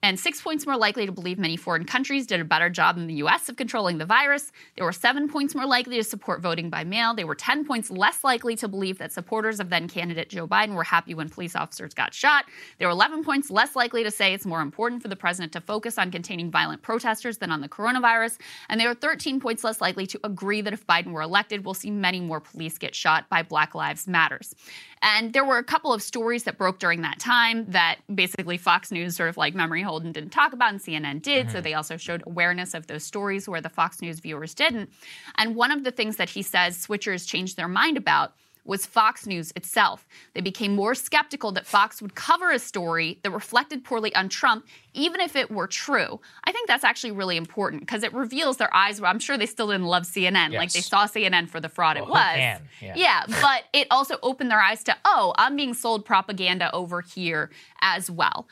and 6 points more likely to believe many foreign countries did a better job than the U.S. of controlling the virus. They were 7 points more likely to support voting by mail. They were 10 points less likely to believe that supporters of then-candidate Joe Biden were happy when police officers got shot. They were 11 points less likely to say it's more important for the president to focus on containing violent protesters than on the coronavirus. And they were 13 points less likely to agree that if Biden were elected, we'll see many more police get shot by Black Lives Matters. And there were a couple of stories that broke during that time that basically Fox News sort of like memory holed and didn't talk about, and CNN did. Mm-hmm. So they also showed awareness of those stories where the Fox News viewers didn't. And one of the things that he says switchers changed their mind about was Fox News itself. They became more skeptical that Fox would cover a story that reflected poorly on Trump, even if it were true. I think that's actually really important because it reveals their eyes were, I'm sure they still didn't love CNN. Yes. Like they saw CNN for the fraud it was. Yeah, but it also opened their eyes to, oh, I'm being sold propaganda over here as well.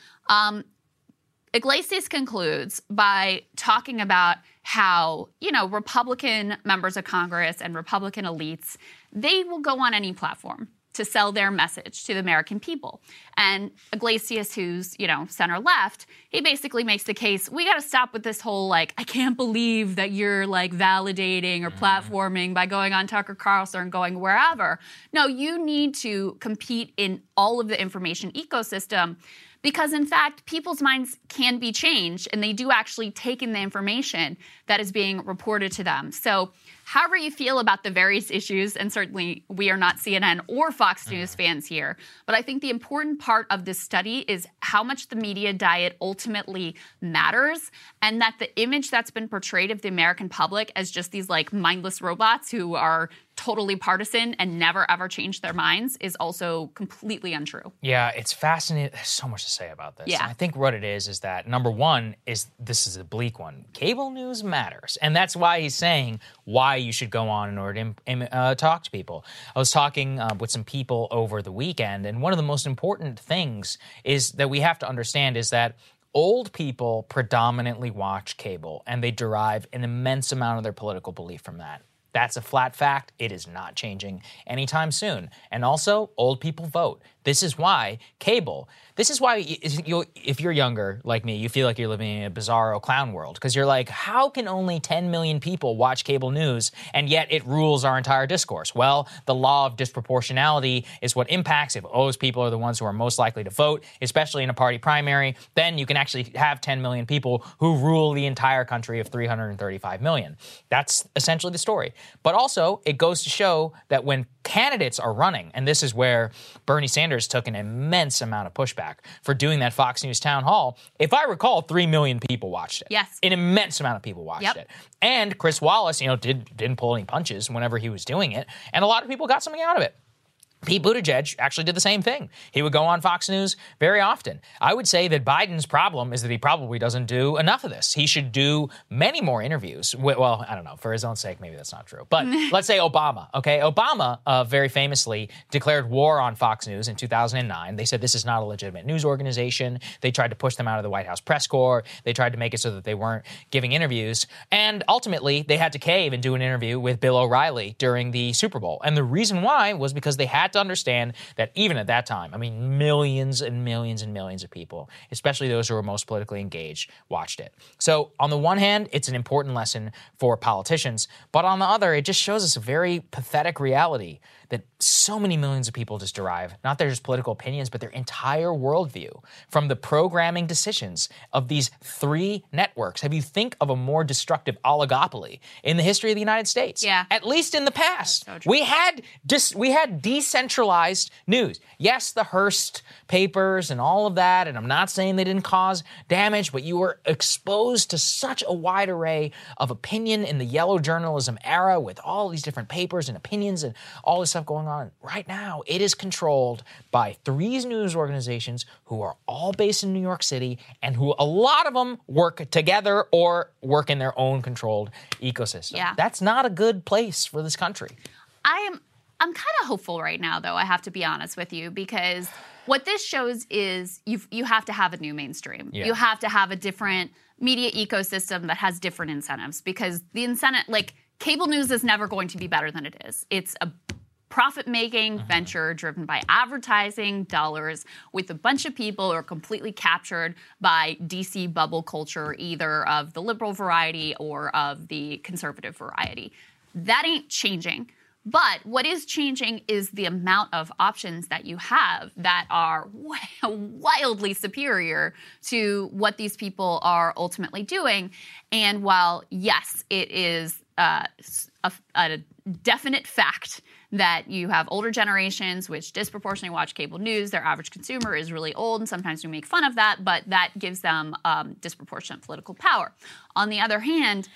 Iglesias concludes by talking about how, you know, Republican members of Congress and Republican elites, they will go on any platform to sell their message to the American people. And Iglesias, who's, you know, center left, he basically makes the case, we got to stop with this whole, like, I can't believe that you're, like, validating or platforming by going on Tucker Carlson and going wherever. No, you need to compete in all of the information ecosystem because, in fact, people's minds can be changed and they do actually take in the information that is being reported to them. So however you feel about the various issues, and certainly we are not CNN or Fox News fans here, but I think the important part of this study is how much the media diet ultimately matters and that the image that's been portrayed of the American public as just these like mindless robots who are totally partisan and never ever change their minds is also completely untrue. Yeah, it's fascinating. There's so much to say about this. Yeah. I think what it is that number one is, this is a bleak one, cable news matters. And that's why he's saying why you should go on in order to talk to people. I was talking with some people over the weekend, and one of the most important things is that we have to understand is that old people predominantly watch cable and they derive an immense amount of their political belief from that. That's a flat fact. It is not changing anytime soon. And also, old people vote. This is why cable, this is why if you're younger like me, you feel like you're living in a bizarro clown world because you're like, how can only 10 million people watch cable news and yet it rules our entire discourse? Well, the law of disproportionality is what impacts if those people are the ones who are most likely to vote, especially in a party primary, then you can actually have 10 million people who rule the entire country of 335 million. That's essentially the story. But also, it goes to show that when candidates are running, and this is where Bernie Sanders took an immense amount of pushback for doing that Fox News town hall. If I recall, 3 million people watched it. Yes. An immense amount of people watched it. And Chris Wallace, you know, didn't pull any punches whenever he was doing it, and a lot of people got something out of it. Pete Buttigieg actually did the same thing. He would go on Fox News very often. I would say that Biden's problem is that he probably doesn't do enough of this. He should do many more interviews. Well, I don't know. For his own sake, maybe that's not true. But let's say Obama, okay? Obama very famously declared war on Fox News in 2009. They said this is not a legitimate news organization. They tried to push them out of the White House press corps. They tried to make it so that they weren't giving interviews. And ultimately, they had to cave and do an interview with Bill O'Reilly during the Super Bowl. And the reason why was because they had to understand that even at that time, I mean, millions and millions and millions of people, especially those who were most politically engaged, watched it. So on the one hand, it's an important lesson for politicians, but on the other, it just shows us a very pathetic reality that so many millions of people just derive, not their just political opinions, but their entire worldview from the programming decisions of these three networks. Have you think of a more destructive oligopoly in the history of the United States? Yeah. At least in the past. So we had decentralized news. Yes, the Hearst papers and all of that, and I'm not saying they didn't cause damage, but you were exposed to such a wide array of opinion in the yellow journalism era with all these different papers and opinions and all this stuff going on. Right now, it is controlled by three news organizations who are all based in New York City and who a lot of them work together or work in their own controlled ecosystem. Yeah. That's not a good place for this country. I'm kind of hopeful right now, though, I have to be honest with you, because what this shows is you have to have a new mainstream. Yeah. You have to have a different media ecosystem that has different incentives because the incentive, like cable news is never going to be better than it is. It's a profit-making venture driven by advertising dollars with a bunch of people who are completely captured by D.C. bubble culture, either of the liberal variety or of the conservative variety. That ain't changing. But what is changing is the amount of options that you have that are wildly superior to what these people are ultimately doing. And while, yes, it is a definite fact that you have older generations which disproportionately watch cable news. Their average consumer is really old, and sometimes we make fun of that, but that gives them disproportionate political power. On the other hand,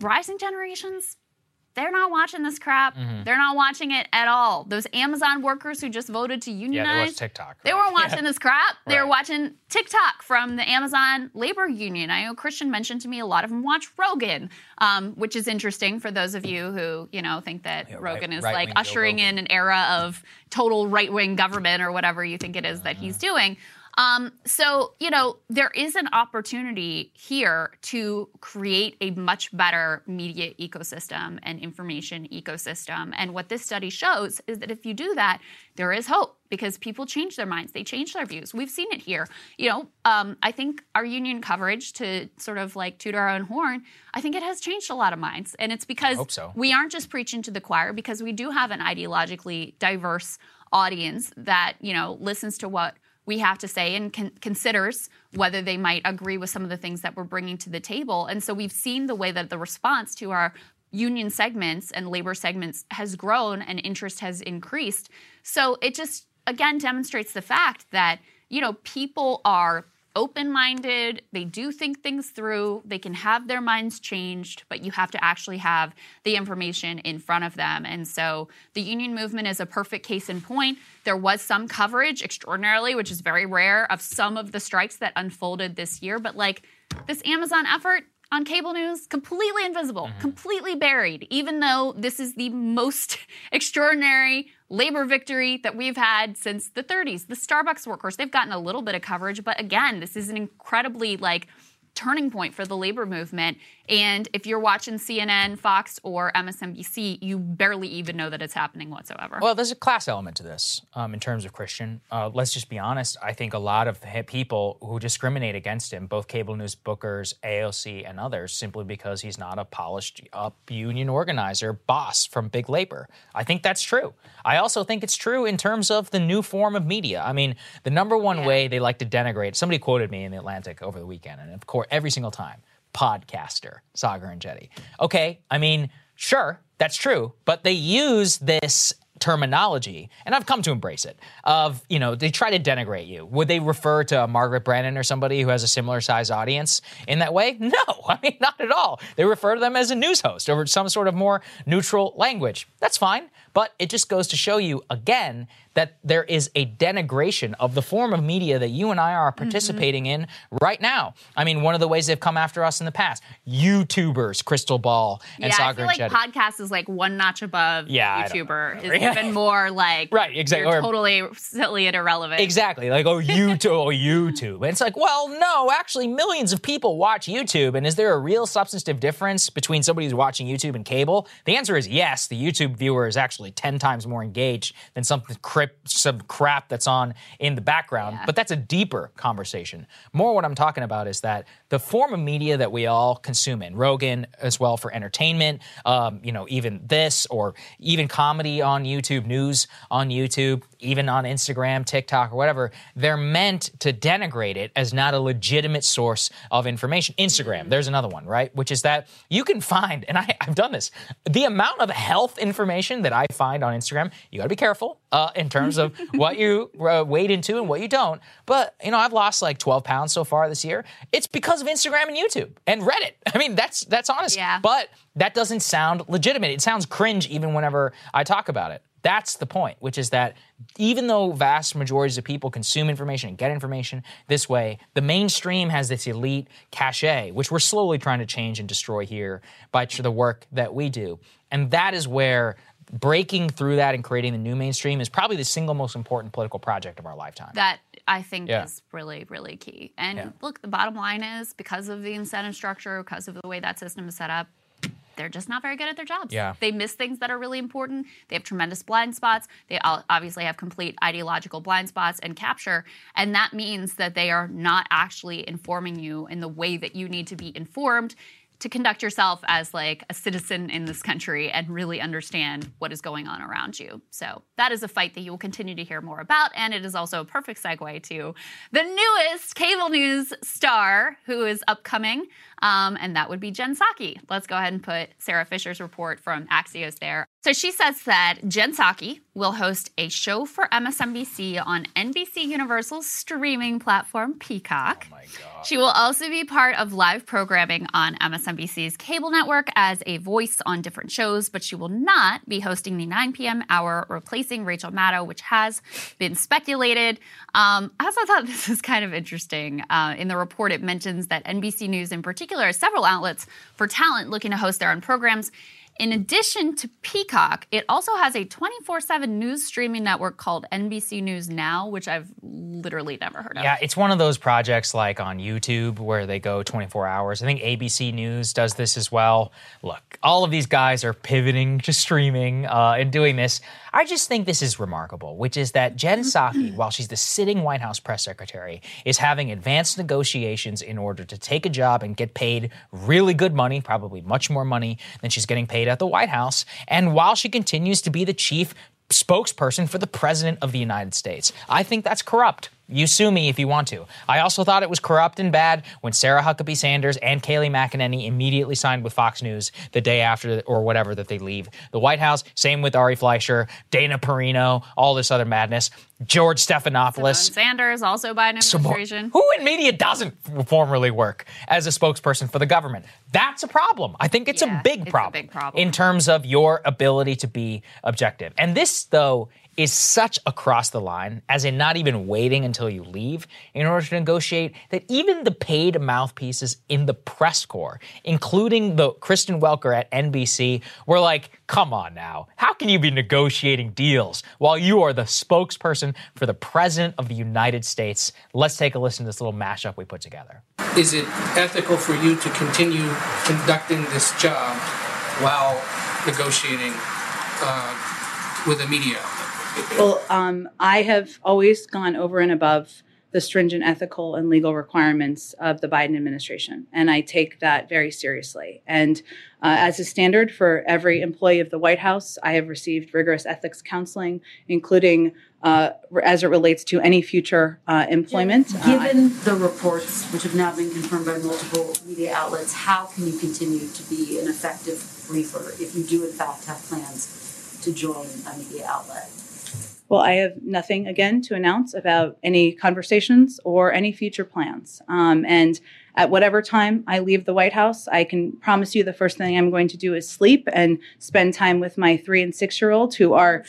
rising generations, they're not watching this crap. Mm-hmm. They're not watching it at all. Those Amazon workers who just voted to unionize. Yeah, they watched TikTok. Right? They weren't watching this crap. They were watching TikTok from the Amazon Labor Union. I know Christian mentioned to me a lot of them watch Rogan, which is interesting for those of you who, you know, think that Rogan is like ushering in an era of total right-wing government or whatever you think it is that he's doing. So, you know, there is an opportunity here to create a much better media ecosystem and information ecosystem. And what this study shows is that if you do that, there is hope because people change their minds. They change their views. We've seen it here. You know, I think our union coverage, to sort of like toot our own horn, I think it has changed a lot of minds. And it's because we aren't just preaching to the choir, because we do have an ideologically diverse audience that, you know, listens to what we have to say and considers whether they might agree with some of the things that we're bringing to the table. And so we've seen the way that the response to our union segments and labor segments has grown and interest has increased. So it just, again, demonstrates the fact that, you know, people are open-minded, they do think things through, they can have their minds changed, but you have to actually have the information in front of them. And so the union movement is a perfect case in point. There was some coverage, extraordinarily, which is very rare, of some of the strikes that unfolded this year. But like this Amazon effort on cable news, completely invisible, completely buried, even though this is the most extraordinary labor victory that we've had since the 30s. The Starbucks workers, they've gotten a little bit of coverage, but again, this is an incredibly like turning point for the labor movement. And if you're watching CNN, Fox, or MSNBC, you barely even know that it's happening whatsoever. Well, there's a class element to this in terms of Christian. Let's just be honest. I think a lot of people who discriminate against him, both cable news bookers, AOC, and others, simply because he's not a polished up union organizer boss from big labor. I think that's true. I also think it's true in terms of the new form of media. I mean, the number one way they like to denigrate, somebody quoted me in The Atlantic over the weekend, and of course, every single time, podcaster, Sagar and Jetty. Okay, I mean, sure, that's true, but they use this terminology, and I've come to embrace it, of, you know, they try to denigrate you. Would they refer to Margaret Brennan or somebody who has a similar size audience in that way? No, I mean, not at all. They refer to them as a news host over some sort of more neutral language. That's fine, but it just goes to show you, again, that there is a denigration of the form of media that you and I are participating in right now. I mean, one of the ways they've come after us in the past, YouTubers, Crystal Ball, and Sagar and Chetty. Yeah, I feel like podcast is like one notch above YouTuber. It's even more like you're totally silly and irrelevant. Exactly, like, oh, YouTube, oh, YouTube. And it's like, well, no, actually millions of people watch YouTube, and is there a real substantive difference between somebody who's watching YouTube and cable? The answer is yes. The YouTube viewer is actually 10 times more engaged than some crap that's on in the background, but that's a deeper conversation. More what I'm talking about is that the form of media that we all consume in, Rogan as well for entertainment, you know, even this or even comedy on YouTube, news on YouTube, even on Instagram, TikTok, or whatever, they're meant to denigrate it as not a legitimate source of information. Instagram, there's another one, right? Which is that you can find, and I've done this, the amount of health information that I find on Instagram, you gotta be careful in terms of what you wade into and what you don't. But, you know, I've lost like 12 pounds so far this year. It's because of Instagram and YouTube and Reddit. I mean, that's honest. Yeah. But that doesn't sound legitimate. It sounds cringe even whenever I talk about it. That's the point, which is that even though vast majorities of people consume information and get information this way, the mainstream has this elite cachet, which we're slowly trying to change and destroy here by the work that we do. And that is where breaking through that and creating the new mainstream is probably the single most important political project of our lifetime. That, I think, is really, really key. And look, the bottom line is because of the incentive structure, because of the way that system is set up, they're just not very good at their jobs. Yeah. They miss things that are really important. They have tremendous blind spots. They obviously have complete ideological blind spots and capture. And that means that they are not actually informing you in the way that you need to be informed to conduct yourself as like a citizen in this country and really understand what is going on around you. So that is a fight that you will continue to hear more about. And it is also a perfect segue to the newest cable news star who is upcoming. And that would be Jen Psaki. Let's go ahead and put Sarah Fisher's report from Axios there. So she says that Jen Psaki will host a show for MSNBC on NBC Universal's streaming platform Peacock. Oh my God. She will also be part of live programming on MSNBC's cable network as a voice on different shows, but she will not be hosting the 9 p.m. hour, replacing Rachel Maddow, which has been speculated. I also thought this is kind of interesting. In the report, it mentions that NBC News in particular has several outlets for talent looking to host their own programs. In addition to Peacock, it also has a 24/7 news streaming network called NBC News Now, which I've literally never heard of. Yeah, it's one of those projects like on YouTube where they go 24 hours. I think ABC News does this as well. Look, all of these guys are pivoting to streaming and doing this. I just think this is remarkable, which is that Jen Psaki, while she's the sitting White House press secretary, is having advanced negotiations in order to take a job and get paid really good money, probably much more money than she's getting paid at the White House, and while she continues to be the chief spokesperson for the president of the United States. I think that's corrupt. You sue me if you want to. I also thought it was corrupt and bad when Sarah Huckabee Sanders and Kayleigh McEnany immediately signed with Fox News the day after or whatever that they leave the White House. Same with Ari Fleischer, Dana Perino, all this other madness. George Stephanopoulos. Sanders, also Biden administration. Who in media doesn't formerly work as a spokesperson for the government? That's a problem. I think it's a big problem in terms of your ability to be objective. And this, though, is such across the line, as in not even waiting until you leave in order to negotiate, that even the paid mouthpieces in the press corps, including the Kristen Welker at NBC, were like, come on now, how can you be negotiating deals while you are the spokesperson for the president of the United States? Let's take a listen to this little mashup we put together. Is it ethical for you to continue conducting this job while negotiating with the media? Well, I have always gone over and above the stringent ethical and legal requirements of the Biden administration, and I take that very seriously. And as a standard for every employee of the White House, I have received rigorous ethics counseling, including as it relates to any future employment. Given the reports, which have now been confirmed by multiple media outlets, how can you continue to be an effective briefer if you do, in fact, have plans to join a media outlet? Well, I have nothing, again, to announce about any conversations or any future plans. And at whatever time I leave the White House, I can promise you the first thing I'm going to do is sleep and spend time with my 3- and 6-year-olds who are...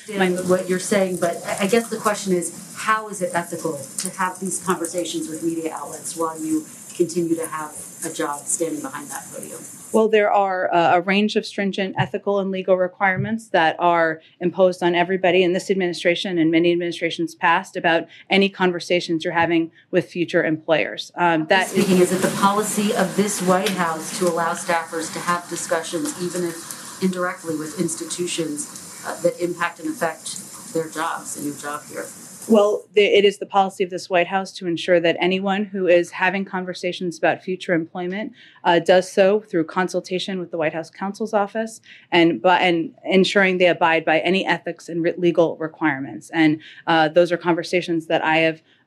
what you're saying, but I guess the question is, how is it ethical to have these conversations with media outlets while you continue to have a job standing behind that podium? Well, there are a range of stringent ethical and legal requirements that are imposed on everybody in this administration and many administrations past about any conversations you're having with future employers. Is it the policy of this White House to allow staffers to have discussions, even if indirectly, with institutions that impact and affect their jobs and your job here? Well, it is the policy of this White House to ensure that anyone who is having conversations about future employment does so through consultation with the White House counsel's office and ensuring they abide by any ethics and legal requirements. And those are conversations that I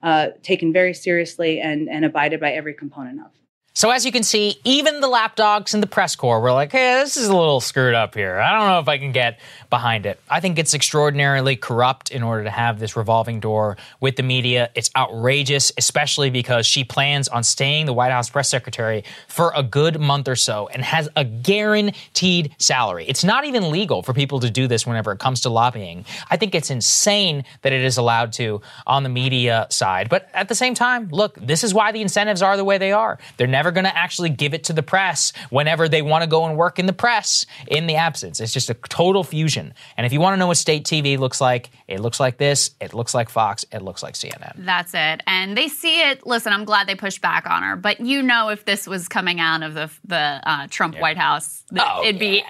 have taken very seriously and abided by every component of. So as you can see, even the lapdogs in the press corps were like, hey, this is a little screwed up here. I don't know if I can get behind it. I think it's extraordinarily corrupt in order to have this revolving door with the media. It's outrageous, especially because she plans on staying the White House press secretary for a good month or so and has a guaranteed salary. It's not even legal for people to do this whenever it comes to lobbying. I think it's insane that it is allowed to on the media side. But at the same time, look, this is why the incentives are the way they are. They're never never going to actually give it to the press whenever they want to go and work in the press in the absence. It's just a total fusion. And if you want to know what state TV looks like, it looks like this, it looks like Fox, it looks like CNN. That's it. And they see it. Listen, I'm glad they pushed back on her, but you know if this was coming out of the Trump White House, it'd be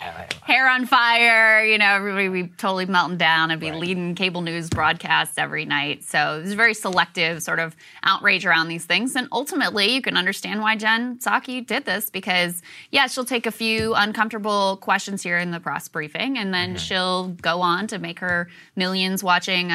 hair on fire, you know, everybody would be totally melting down and be leading cable news broadcasts every night. So it was very selective sort of outrage around these things. And ultimately, you can understand why Jen Psaki did this because, yeah, she'll take a few uncomfortable questions here in the press briefing, and then she'll go on to make her millions watching,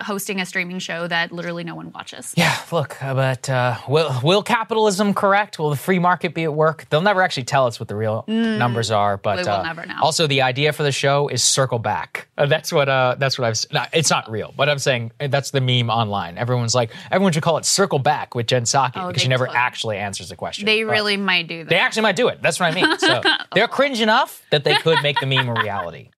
hosting a streaming show that literally no one watches. Yeah, look, but will capitalism correct? Will the free market be at work? They'll never actually tell us what the real numbers are, but we'll never know. Also the idea for the show is circle back. It's not real, but I'm saying that's the meme online. Everyone should call it circle back with Jen Psaki because she never actually answers the question. They really might do that. They actually might do it. That's what I mean. So they're cringe enough that they could make the meme a reality.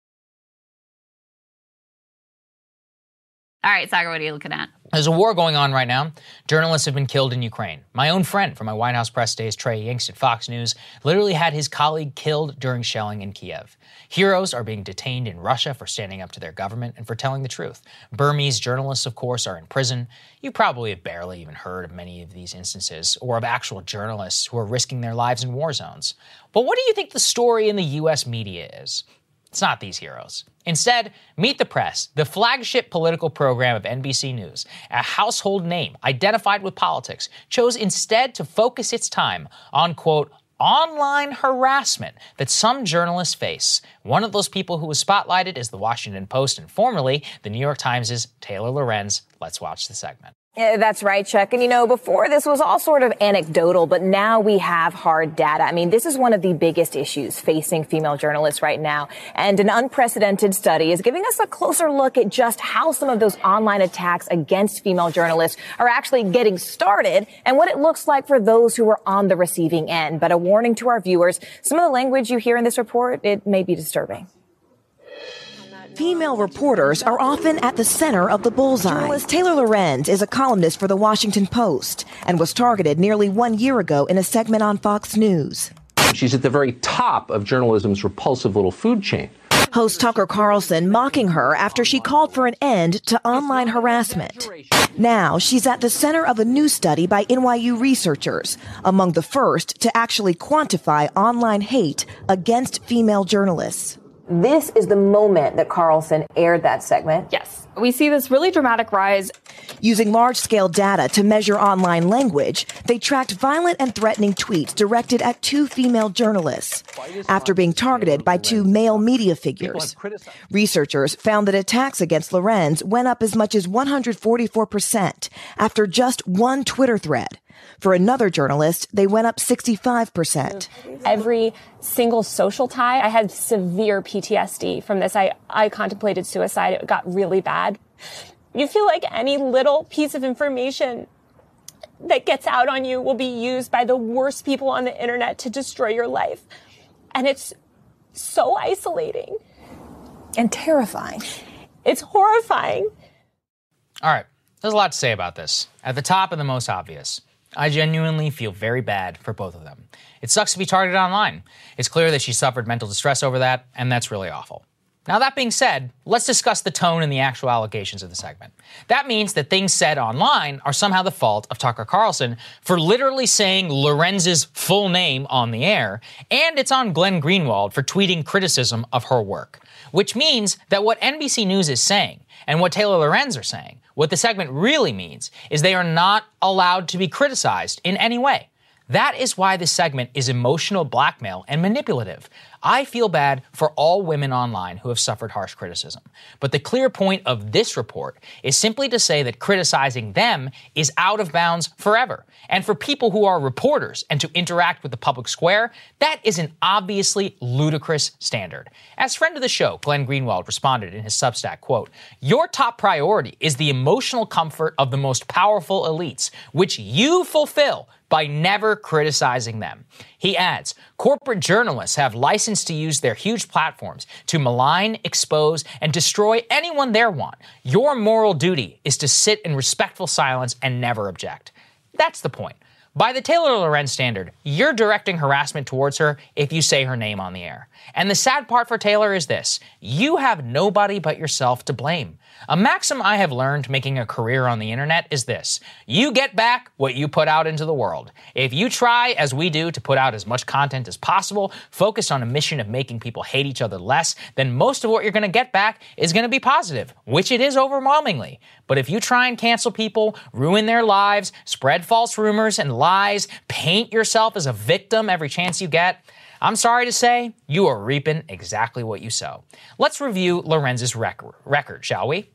All right, Sagar, what are you looking at? There's a war going on right now. Journalists have been killed in Ukraine. My own friend from my White House press days, Trey Yingst at Fox News, literally had his colleague killed during shelling in Kiev. Heroes are being detained in Russia for standing up to their government and for telling the truth. Burmese journalists, of course, are in prison. You probably have barely even heard of many of these instances or of actual journalists who are risking their lives in war zones. But what do you think the story in the U.S. media is? It's not these heroes. Instead, Meet the Press, the flagship political program of NBC News, a household name identified with politics, chose instead to focus its time on, quote, online harassment that some journalists face. One of those people who was spotlighted is the Washington Post and formerly the New York Times' Taylor Lorenz. Let's watch the segment. Yeah, that's right, Chuck. And, you know, before this was all sort of anecdotal, but now we have hard data. I mean, this is one of the biggest issues facing female journalists right now. And an unprecedented study is giving us a closer look at just how some of those online attacks against female journalists are actually getting started and what it looks like for those who are on the receiving end. But a warning to our viewers, some of the language you hear in this report, it may be disturbing. Female reporters are often at the center of the bullseye. Journalist Taylor Lorenz is a columnist for The Washington Post and was targeted nearly 1 year ago in a segment on Fox News. She's at the very top of journalism's repulsive little food chain. Host Tucker Carlson mocking her after she called for an end to online harassment. Now she's at the center of a new study by NYU researchers, among the first to actually quantify online hate against female journalists. This is the moment that Carlson aired that segment. Yes. We see this really dramatic rise. Using large-scale data to measure online language, they tracked violent and threatening tweets directed at two female journalists after being targeted by two male media figures. Researchers found that attacks against Lorenz went up as much as 144% after just one Twitter thread. For another journalist, they went up 65%. Every single social tie, I had severe PTSD from this. I contemplated suicide. It got really bad. You feel like any little piece of information that gets out on you will be used by the worst people on the internet to destroy your life. And it's so isolating. And terrifying. It's horrifying. All right. There's a lot to say about this. At the top and the most obvious, I genuinely feel very bad for both of them. It sucks to be targeted online. It's clear that she suffered mental distress over that, and that's really awful. Now, that being said, let's discuss the tone and the actual allegations of the segment. That means that things said online are somehow the fault of Tucker Carlson for literally saying Lorenz's full name on the air, and it's on Glenn Greenwald for tweeting criticism of her work, which means that what NBC News is saying and what Taylor Lorenz are saying, what the segment really means is they are not allowed to be criticized in any way. That is why this segment is emotional blackmail and manipulative. I feel bad for all women online who have suffered harsh criticism. But the clear point of this report is simply to say that criticizing them is out of bounds forever. And for people who are reporters and to interact with the public square, that is an obviously ludicrous standard. As friend of the show, Glenn Greenwald responded in his Substack, quote, "Your top priority is the emotional comfort of the most powerful elites, which you fulfill by never criticizing them." He adds, "Corporate journalists have license to use their huge platforms to malign, expose, and destroy anyone they want. Your moral duty is to sit in respectful silence and never object." That's the point. By the Taylor Lorenz standard, you're directing harassment towards her if you say her name on the air. And the sad part for Taylor is this: you have nobody but yourself to blame. A maxim I have learned making a career on the internet is this: you get back what you put out into the world. If you try, as we do, to put out as much content as possible, focus on a mission of making people hate each other less, then most of what you're going to get back is going to be positive, which it is overwhelmingly. But if you try and cancel people, ruin their lives, spread false rumors and lies, paint yourself as a victim every chance you get, I'm sorry to say, you are reaping exactly what you sow. Let's review Lorenz's record, shall we?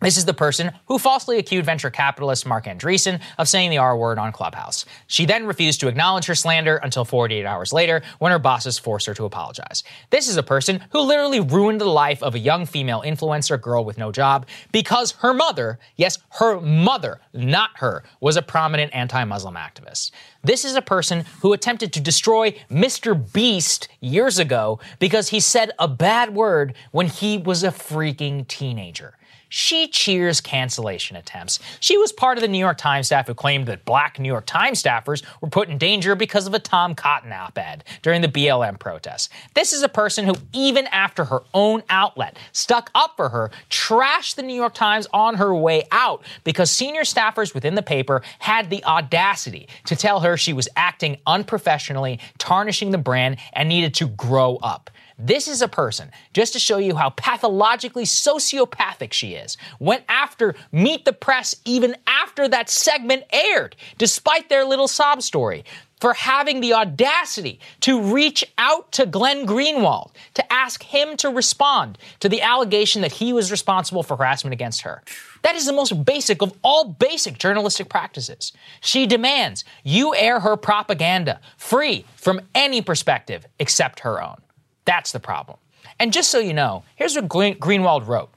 This is the person who falsely accused venture capitalist Mark Andreessen of saying the R word on Clubhouse. She then refused to acknowledge her slander until 48 hours later when her bosses forced her to apologize. This is a person who literally ruined the life of a young female influencer girl with no job because her mother, yes, her mother, not her, was a prominent anti-Muslim activist. This is a person who attempted to destroy Mr. Beast years ago because he said a bad word when he was a freaking teenager. She cheers cancellation attempts. She was part of the New York Times staff who claimed that black New York Times staffers were put in danger because of a Tom Cotton op-ed during the BLM protests. This is a person who, even after her own outlet stuck up for her, trashed the New York Times on her way out because senior staffers within the paper had the audacity to tell her she was acting unprofessionally, tarnishing the brand, and needed to grow up. This is a person, just to show you how pathologically sociopathic she is, went after Meet the Press even after that segment aired, despite their little sob story, for having the audacity to reach out to Glenn Greenwald to ask him to respond to the allegation that he was responsible for harassment against her. That is the most basic of all basic journalistic practices. She demands you air her propaganda free from any perspective except her own. That's the problem. And just so you know, here's what Greenwald wrote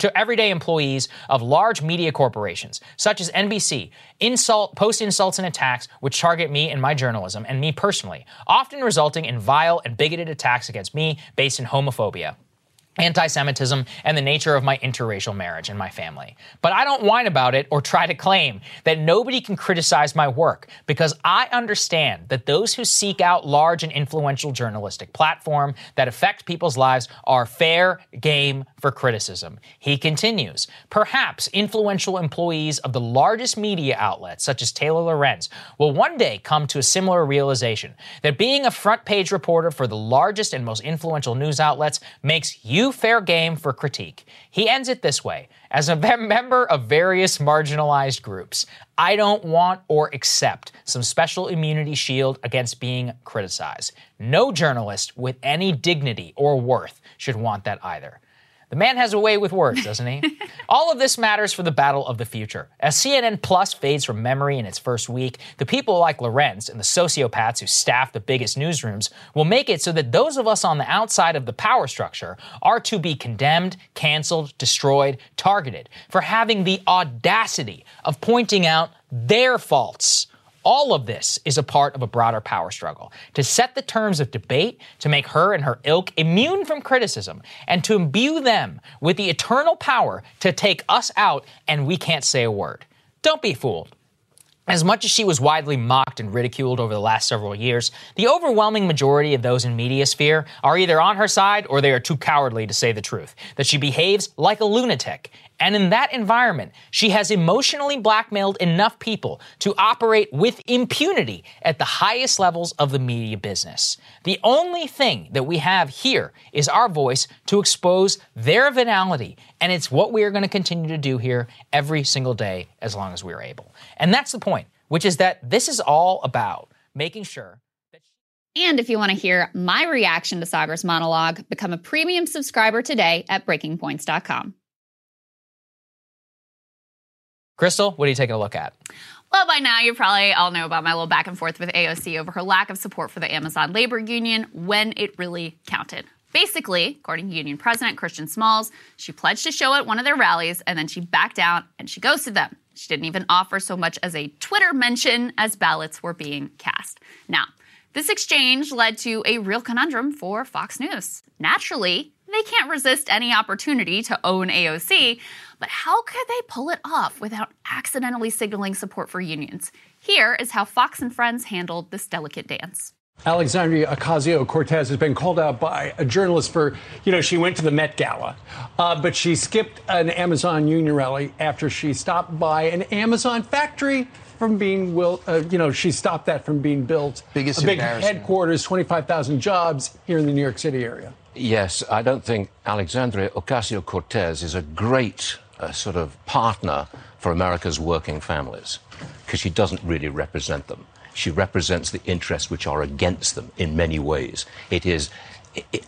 to everyday employees of large media corporations, such as NBC: post insults and attacks which target me and my journalism and me personally, often resulting in vile and bigoted attacks against me based in homophobia, anti-Semitism, and the nature of my interracial marriage and my family. But I don't whine about it or try to claim that nobody can criticize my work, because I understand that those who seek out large and influential journalistic platforms that affect people's lives are fair game for criticism. He continues, perhaps influential employees of the largest media outlets, such as Taylor Lorenz, will one day come to a similar realization that being a front page reporter for the largest and most influential news outlets makes you fair game for critique. He ends it this way: as a member of various marginalized groups, I don't want or accept some special immunity shield against being criticized. No journalist with any dignity or worth should want that either. The man has a way with words, doesn't he? All of this matters for the battle of the future. As CNN Plus fades from memory in its first week, the people like Lorenz and the sociopaths who staff the biggest newsrooms will make it so that those of us on the outside of the power structure are to be condemned, canceled, destroyed, targeted for having the audacity of pointing out their faults. All of this is a part of a broader power struggle to set the terms of debate, to make her and her ilk immune from criticism, and to imbue them with the eternal power to take us out and we can't say a word. Don't be fooled. As much as she was widely mocked and ridiculed over the last several years, the overwhelming majority of those in media sphere are either on her side or they are too cowardly to say the truth, that she behaves like a lunatic. And in that environment, she has emotionally blackmailed enough people to operate with impunity at the highest levels of the media business. The only thing that we have here is our voice to expose their venality, and it's what we are going to continue to do here every single day as long as we are able. And that's the point, which is that this is all about making sure. And if you want to hear my reaction to Sagar's monologue, become a premium subscriber today at breakingpoints.com. Crystal, what are you taking a look at? Well, by now you probably all know about my little back and forth with AOC over her lack of support for the Amazon Labor Union when it really counted. Basically, according to union president Christian Smalls, she pledged to show at one of their rallies and then she backed down and she ghosted them. She didn't even offer so much as a Twitter mention as ballots were being cast. Now, this exchange led to a real conundrum for Fox News. Naturally, they they can't resist any opportunity to own AOC, but how could they pull it off without accidentally signaling support for unions? Here is how Fox and Friends handled this delicate dance. Alexandria Ocasio-Cortez has been called out by a journalist for, she went to the Met Gala, but she skipped an Amazon union rally after she stopped by an Amazon factory from being, she stopped that from being built. Biggest embarrassment. Headquarters, 25,000 jobs here in the New York City area. Yes, I don't think Alexandria Ocasio-Cortez is a great sort of partner for America's working families, because she doesn't really represent them. She represents the interests which are against them in many ways.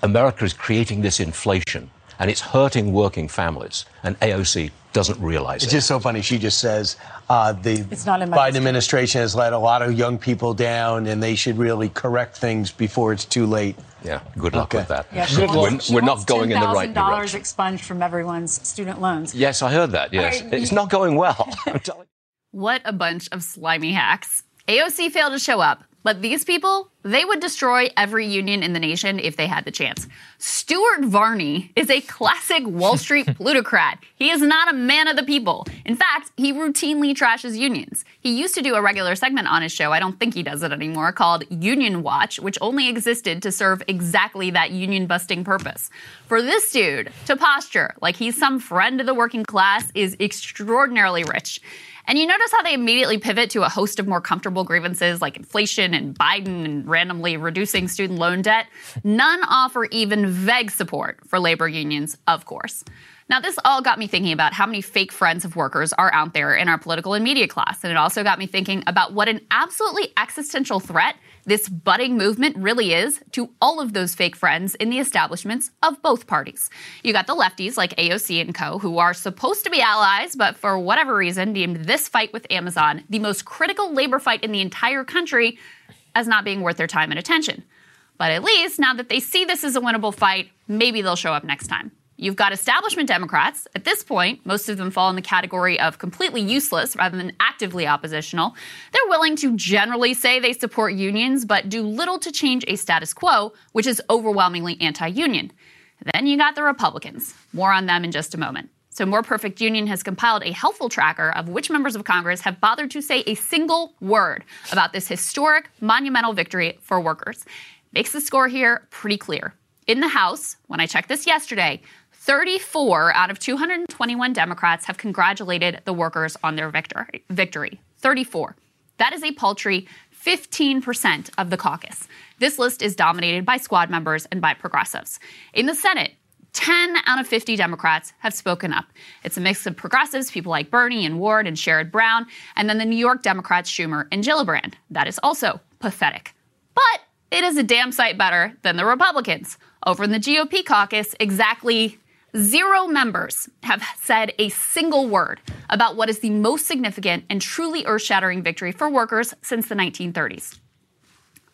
America is creating this inflation, and it's hurting working families, and AOC doesn't realize it. It's just so funny. She just says the Biden administration has let a lot of young people down, and they should really correct things before it's too late. Yeah, good luck with that. Yeah, we're not going in the right direction. $10,000 expunged from everyone's student loans. Yes, I heard that, yes. It's not going well. What a bunch of slimy hacks. AOC failed to show up, but these people, they would destroy every union in the nation if they had the chance. Stuart Varney is a classic Wall Street plutocrat. He is not a man of the people. In fact, he routinely trashes unions. He used to do a regular segment on his show, I don't think he does it anymore, called Union Watch, which only existed to serve exactly that union-busting purpose. For this dude to posture like he's some friend of the working class is extraordinarily rich. And you notice how they immediately pivot to a host of more comfortable grievances like inflation and Biden and randomly reducing student loan debt. None offer even vague support for labor unions, of course. Now, this all got me thinking about how many fake friends of workers are out there in our political and media class. And it also got me thinking about what an absolutely existential threat this budding movement really is to all of those fake friends in the establishments of both parties. You got the lefties like AOC and co., who are supposed to be allies, but for whatever reason deemed this fight with Amazon the most critical labor fight in the entire country as not being worth their time and attention. But at least now that they see this as a winnable fight, maybe they'll show up next time. You've got establishment Democrats. At this point, most of them fall in the category of completely useless rather than actively oppositional. They're willing to generally say they support unions, but do little to change a status quo, which is overwhelmingly anti-union. Then you got the Republicans. More on them in just a moment. So More Perfect Union has compiled a helpful tracker of which members of Congress have bothered to say a single word about this historic, monumental victory for workers. Makes the score here pretty clear. In the House, when I checked this yesterday, 34 out of 221 Democrats have congratulated the workers on their victory. 34. That is a paltry 15% of the caucus. This list is dominated by squad members and by progressives. In the Senate, 10 out of 50 Democrats have spoken up. It's a mix of progressives, people like Bernie and Ward and Sherrod Brown, and then the New York Democrats Schumer and Gillibrand. That is also pathetic. But it is a damn sight better than the Republicans. Over in the GOP caucus, exactly 0 members have said a single word about what is the most significant and truly earth-shattering victory for workers since the 1930s.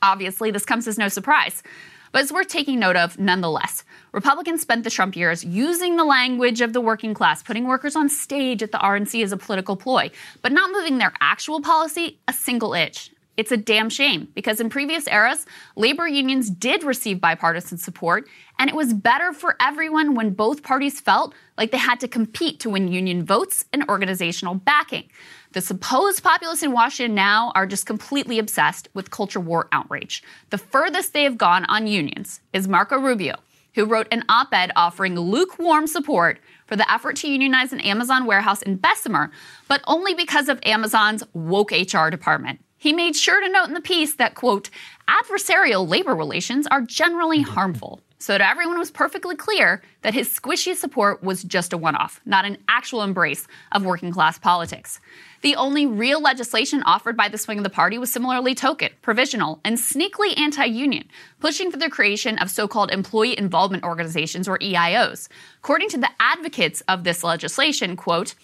Obviously, this comes as no surprise, but it's worth taking note of nonetheless. Republicans spent the Trump years using the language of the working class, putting workers on stage at the RNC as a political ploy, but not moving their actual policy a single inch. It's a damn shame, because in previous eras, labor unions did receive bipartisan support, and it was better for everyone when both parties felt like they had to compete to win union votes and organizational backing. The supposed populists in Washington now are just completely obsessed with culture war outrage. The furthest they have gone on unions is Marco Rubio, who wrote an op-ed offering lukewarm support for the effort to unionize an Amazon warehouse in Bessemer, but only because of Amazon's woke HR department. He made sure to note in the piece that, quote, adversarial labor relations are generally harmful. So to everyone, it was perfectly clear that his squishy support was just a one-off, not an actual embrace of working-class politics. The only real legislation offered by the swing of the party was similarly token, provisional, and sneakily anti-union, pushing for the creation of so-called employee involvement organizations, or EIOs. According to the advocates of this legislation, quote,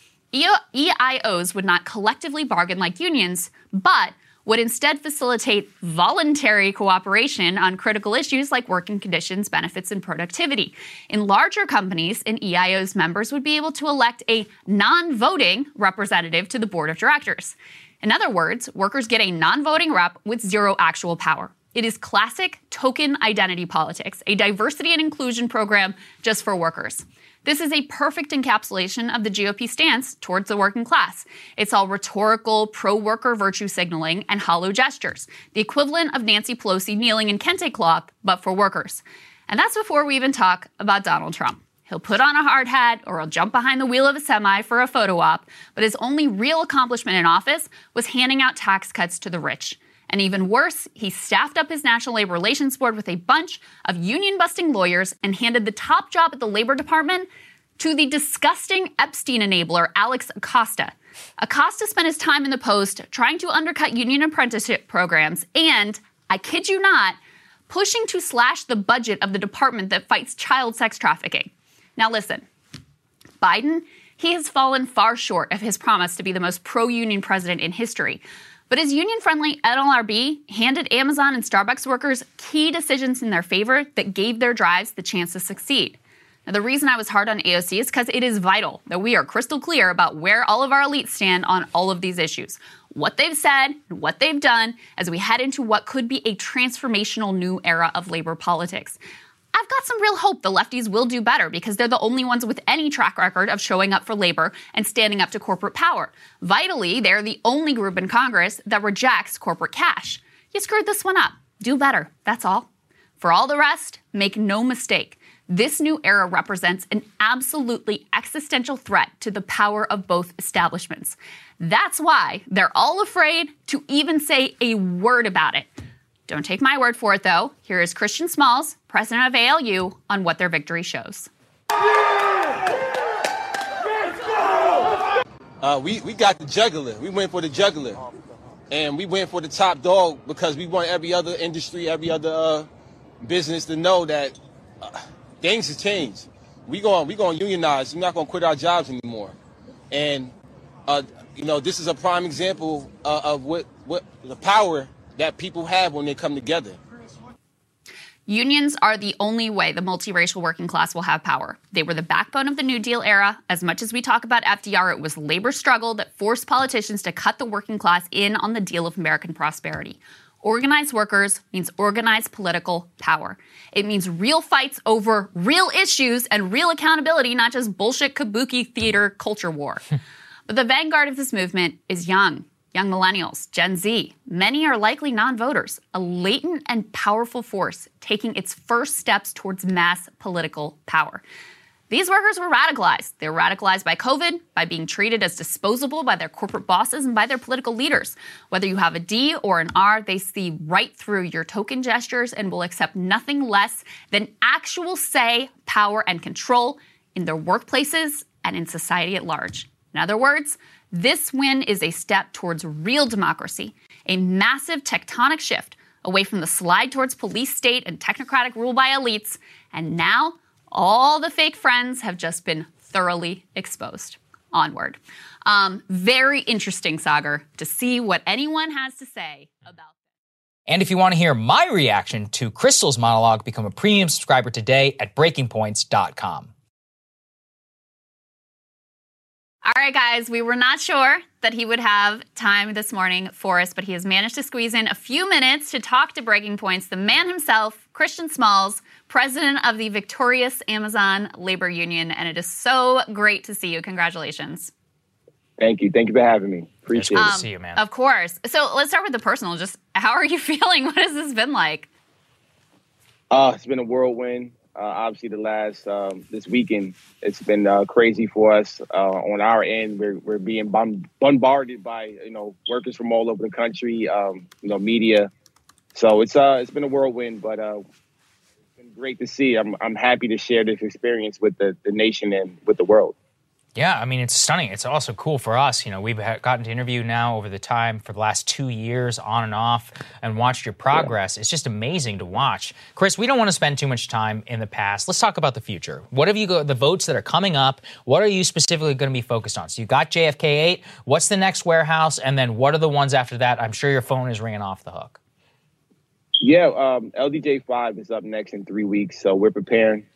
EIOs would not collectively bargain like unions, but would instead facilitate voluntary cooperation on critical issues like working conditions, benefits, and productivity. In larger companies, an EIO's members would be able to elect a non-voting representative to the board of directors. In other words, workers get a non-voting rep with 0 actual power. It is classic token identity politics, a diversity and inclusion program just for workers. This is a perfect encapsulation of the GOP stance towards the working class. It's all rhetorical, pro-worker virtue signaling and hollow gestures, the equivalent of Nancy Pelosi kneeling in kente cloth, but for workers. And that's before we even talk about Donald Trump. He'll put on a hard hat or he'll jump behind the wheel of a semi for a photo op, but his only real accomplishment in office was handing out tax cuts to the rich. And even worse, he staffed up his National Labor Relations Board with a bunch of union-busting lawyers and handed the top job at the Labor Department to the disgusting Epstein enabler, Alex Acosta. Acosta spent his time in the Post trying to undercut union apprenticeship programs and, I kid you not, pushing to slash the budget of the department that fights child sex trafficking. Now listen, Biden, he has fallen far short of his promise to be the most pro-union president in history. But his union-friendly NLRB handed Amazon and Starbucks workers key decisions in their favor that gave their drives the chance to succeed. Now, the reason I was hard on AOC is because it is vital that we are crystal clear about where all of our elites stand on all of these issues, what they've said and what they've done as we head into what could be a transformational new era of labor politics. I've got some real hope the lefties will do better because they're the only ones with any track record of showing up for labor and standing up to corporate power. Vitally, they're the only group in Congress that rejects corporate cash. You screwed this one up. Do better. That's all. For all the rest, make no mistake. This new era represents an absolutely existential threat to the power of both establishments. That's why they're all afraid to even say a word about it. Don't take my word for it, though. Here is Christian Smalls, president of ALU, on what their victory shows. We got the juggler. We went for the juggler. And we went for the top dog because we want every other industry, every other business to know that things have changed. We're going to unionize. We're not going to quit our jobs anymore. And, this is a prime example of what the power that people have when they come together. Unions are the only way the multiracial working class will have power. They were the backbone of the New Deal era. As much as we talk about FDR, it was labor struggle that forced politicians to cut the working class in on the deal of American prosperity. Organized workers means organized political power. It means real fights over real issues and real accountability, not just bullshit kabuki theater culture war. But the vanguard of this movement is young millennials, Gen Z. Many are likely non-voters, a latent and powerful force taking its first steps towards mass political power. These workers were radicalized. They were radicalized by COVID, by being treated as disposable by their corporate bosses and by their political leaders. Whether you have a D or an R, they see right through your token gestures and will accept nothing less than actual say, power, and control in their workplaces and in society at large. In other words, this win is a step towards real democracy, a massive tectonic shift away from the slide towards police state and technocratic rule by elites. And now all the fake friends have just been thoroughly exposed. Onward. Very interesting, Sagar, to see what anyone has to say about this. And if you want to hear my reaction to Crystal's monologue, become a premium subscriber today at breakingpoints.com. All right, guys, we were not sure that he would have time this morning for us, but he has managed to squeeze in a few minutes to talk to Breaking Points, the man himself, Christian Smalls, president of the victorious Amazon Labor Union. And it is so great to see you. Congratulations. Thank you. Thank you for having me. Appreciate it. Good to see you, man. Of course. So let's start with the personal. Just how are you feeling? What has this been like? It's been a whirlwind. Obviously, the last this weekend, it's been crazy for us on our end. We're being bombarded by workers from all over the country, media. So it's been a whirlwind, but it's been great to see. I'm happy to share this experience with the nation and with the world. Yeah, I mean, it's stunning. It's also cool for us. We've gotten to interview now over the time for the last 2 years on and off and watched your progress. Yeah. It's just amazing to watch. Chris, we don't want to spend too much time in the past. Let's talk about the future. What have you got, the votes that are coming up? What are you specifically going to be focused on? So you got JFK 8. What's the next warehouse? And then what are the ones after that? I'm sure your phone is ringing off the hook. Yeah, LDJ 5 is up next in 3 weeks. So we're preparing.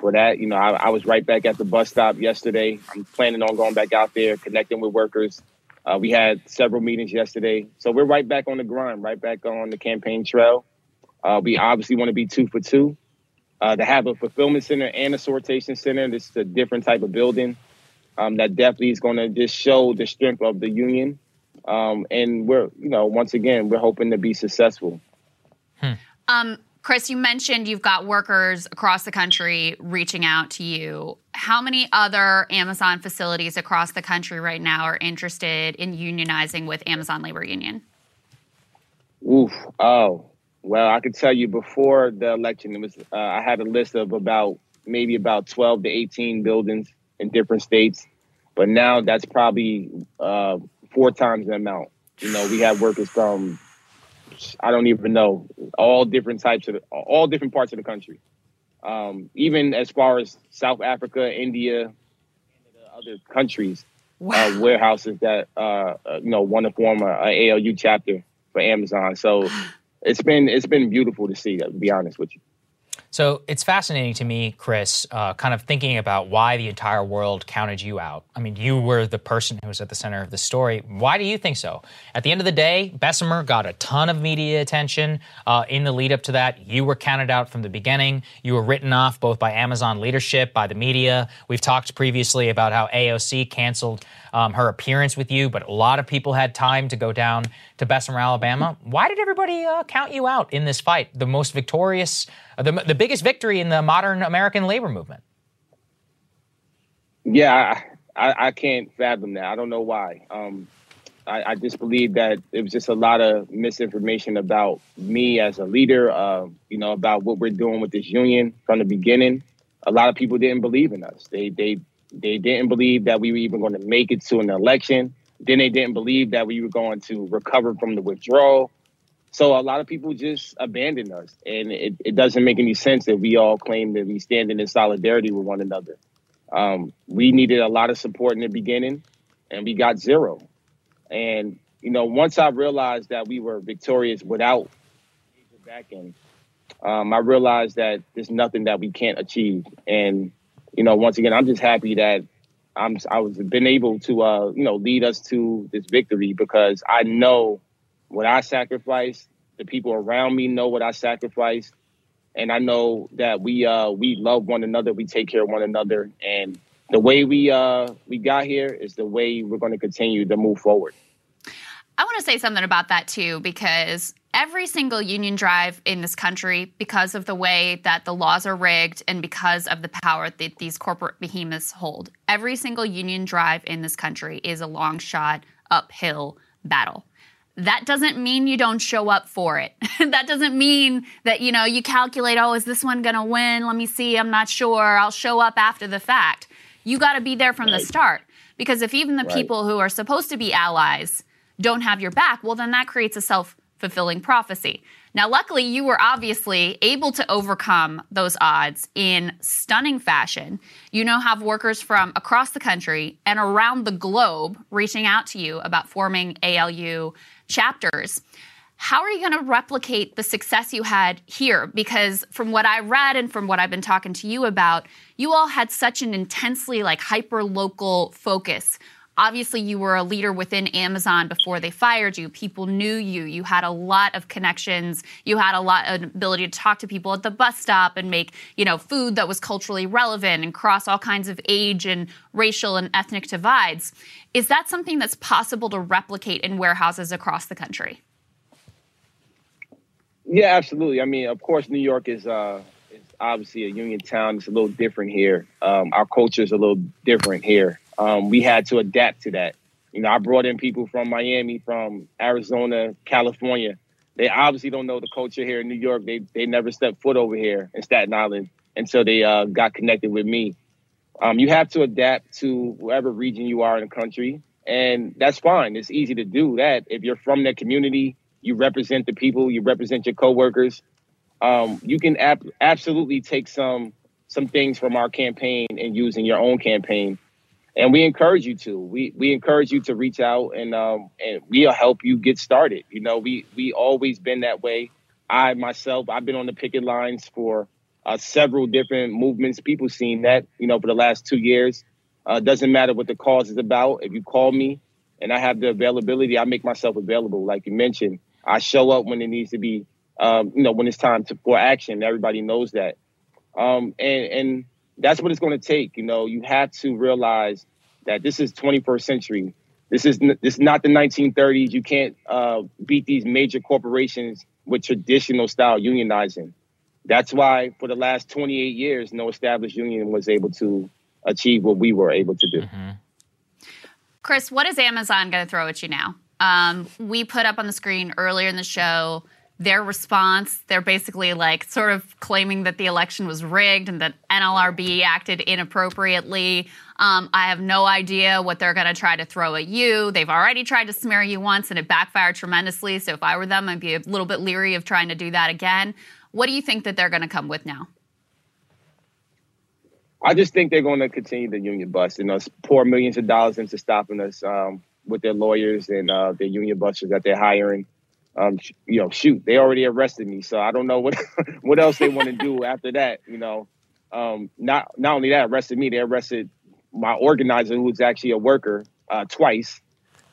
For that, I was right back at the bus stop yesterday. I'm planning on going back out there, connecting with workers. We had several meetings yesterday. So we're right back on the grind, right back on the campaign trail. We obviously want to be 2 for 2. To have a fulfillment center and a sortation center, this is a different type of building. That definitely is going to just show the strength of the union. And we're, you know, once again, we're hoping to be successful. Chris, you mentioned you've got workers across the country reaching out to you. How many other Amazon facilities across the country right now are interested in unionizing with Amazon Labor Union? Well, I could tell you before the election, it was I had a list of about 12 to 18 buildings in different states. But now that's probably 4 times the amount. You know, we have workers from, I don't even know, all different parts of the country. Even as far as South Africa, India, Canada, other countries, warehouses that, want to form an ALU chapter for Amazon. So it's been beautiful to see, to be honest with you. So it's fascinating to me, Chris, kind of thinking about why the entire world counted you out. I mean, you were the person who was at the center of the story. Why do you think so? At the end of the day, Bessemer got a ton of media attention in the lead up to that. You were counted out from the beginning. You were written off both by Amazon leadership, by the media. We've talked previously about how AOC canceled her appearance with you, but a lot of people had time to go down to Bessemer, Alabama. Why did everybody count you out in this fight? The most victorious, the biggest victory in the modern American labor movement. Yeah, I can't fathom that. I don't know why. I just believe that it was just a lot of misinformation about me as a leader, about what we're doing with this union from the beginning. A lot of people didn't believe in us. They didn't believe that we were even going to make it to an election. Then they didn't believe that we were going to recover from the withdrawal. So a lot of people just abandoned us. And it doesn't make any sense that we all claim that we stand in solidarity with one another. We needed a lot of support in the beginning, and we got zero. And, you know, once I realized that we were victorious without major backing, I realized that there's nothing that we can't achieve. And, you know, once again, I'm just happy that I was able to, lead us to this victory, because I know what I sacrificed. The people around me know what I sacrificed. And I know that we love one another. We take care of one another. And the way we got here is the way we're going to continue to move forward. I want to say something about that, too, because every single union drive in this country, because of the way that the laws are rigged and because of the power that these corporate behemoths hold, every single union drive in this country is a long shot, uphill battle. That doesn't mean you don't show up for it. That doesn't mean that, you know, you calculate, oh, is this one going to win? Let me see. I'm not sure. I'll show up after the fact. You got to be there from the start, because if even the people who are supposed to be allies don't have your back, well, then that creates a self-fulfilling prophecy. Now, luckily, you were obviously able to overcome those odds in stunning fashion. You now have workers from across the country and around the globe reaching out to you about forming ALU chapters. How are you going to replicate the success you had here? Because from what I read and from what I've been talking to you about, you all had such an intensely hyper-local focus. Obviously, you were a leader within Amazon before they fired you. People knew you. You had a lot of connections. You had a lot of ability to talk to people at the bus stop and make, food that was culturally relevant and cross all kinds of age and racial and ethnic divides. Is that something that's possible to replicate in warehouses across the country? Yeah, absolutely. I mean, of course, New York is obviously a union town. It's a little different here. Our culture is a little different here. We had to adapt to that. You know, I brought in people from Miami, from Arizona, California. They obviously don't know the culture here in New York. They never stepped foot over here in Staten Island until they got connected with me. You have to adapt to whatever region you are in the country, and that's fine. It's easy to do that. If you're from that community, you represent the people, you represent your coworkers. You can absolutely take some things from our campaign and use in your own campaign. And we encourage you to. We encourage you to reach out, and we'll help you get started. You know, we always been that way. I myself, I've been on the picket lines for several different movements. People seen that, for the last 2 years. Doesn't matter what the cause is about. If you call me and I have the availability, I make myself available. Like you mentioned, I show up when it needs to be when it's time for action. Everybody knows that. And that's what it's going to take. You know, you have to realize that this is 21st century. This is not the 1930s. You can't beat these major corporations with traditional style unionizing. That's why for the last 28 years, no established union was able to achieve what we were able to do. Mm-hmm. Chris, what is Amazon going to throw at you now? We put up on the screen earlier in the show their response. They're basically like sort of claiming that the election was rigged and that NLRB acted inappropriately. I have no idea what they're going to try to throw at you. They've already tried to smear you once and it backfired tremendously. So if I were them, I'd be a little bit leery of trying to do that again. What do you think that they're going to come with now? I just think they're going to continue the union bust and us pour millions of dollars into stopping us with their lawyers and their union busters that they're hiring. Shoot, they already arrested me, so I don't know what what else they want to do after that. You know, not only that, arrested me, they arrested my organizer, who was actually a worker, twice,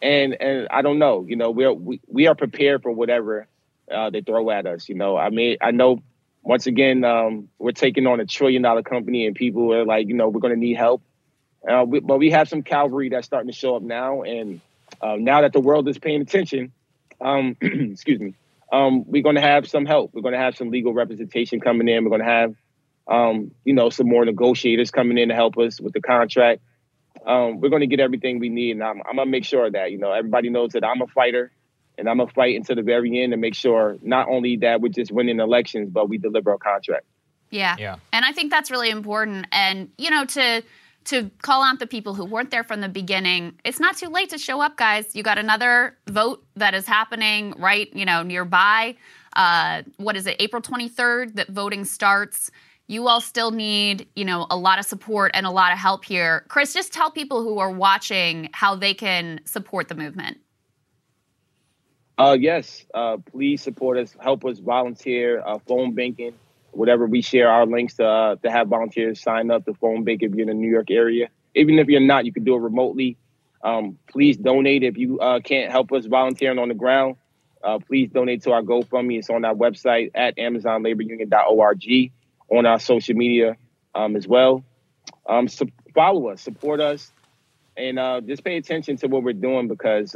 and I don't know. You know, we are prepared for whatever they throw at us. You know, I mean, I know. Once again, we're taking on $1 trillion company and people are like, you know, we're going to need help. But we have some cavalry that's starting to show up now. And now that the world is paying attention, excuse me, we're going to have some help. We're going to have some legal representation coming in. We're going to have, some more negotiators coming in to help us with the contract. We're going to get everything we need. And I'm going to make sure that, you know, everybody knows that I'm a fighter. And I'm going to fight until the very end to make sure not only that we're just winning elections, but we deliver our contract. Yeah. And I think that's really important. And, you know, to call out the people who weren't there from the beginning, it's not too late to show up, guys. You got another vote that is happening right, you know, nearby. What is it, April 23rd that voting starts? You all still need, you know, a lot of support and a lot of help here. Chris, just tell people who are watching how they can support the movement. Yes, please support us, help us volunteer, phone banking, whatever. We share our links to have volunteers sign up to phone bank if you're in the New York area. Even if you're not, you can do it remotely. Please donate if you can't help us volunteering on the ground. Please donate to our GoFundMe. It's on our website at AmazonLaborUnion.org, on our social media as well. So follow us, support us. And just pay attention to what we're doing because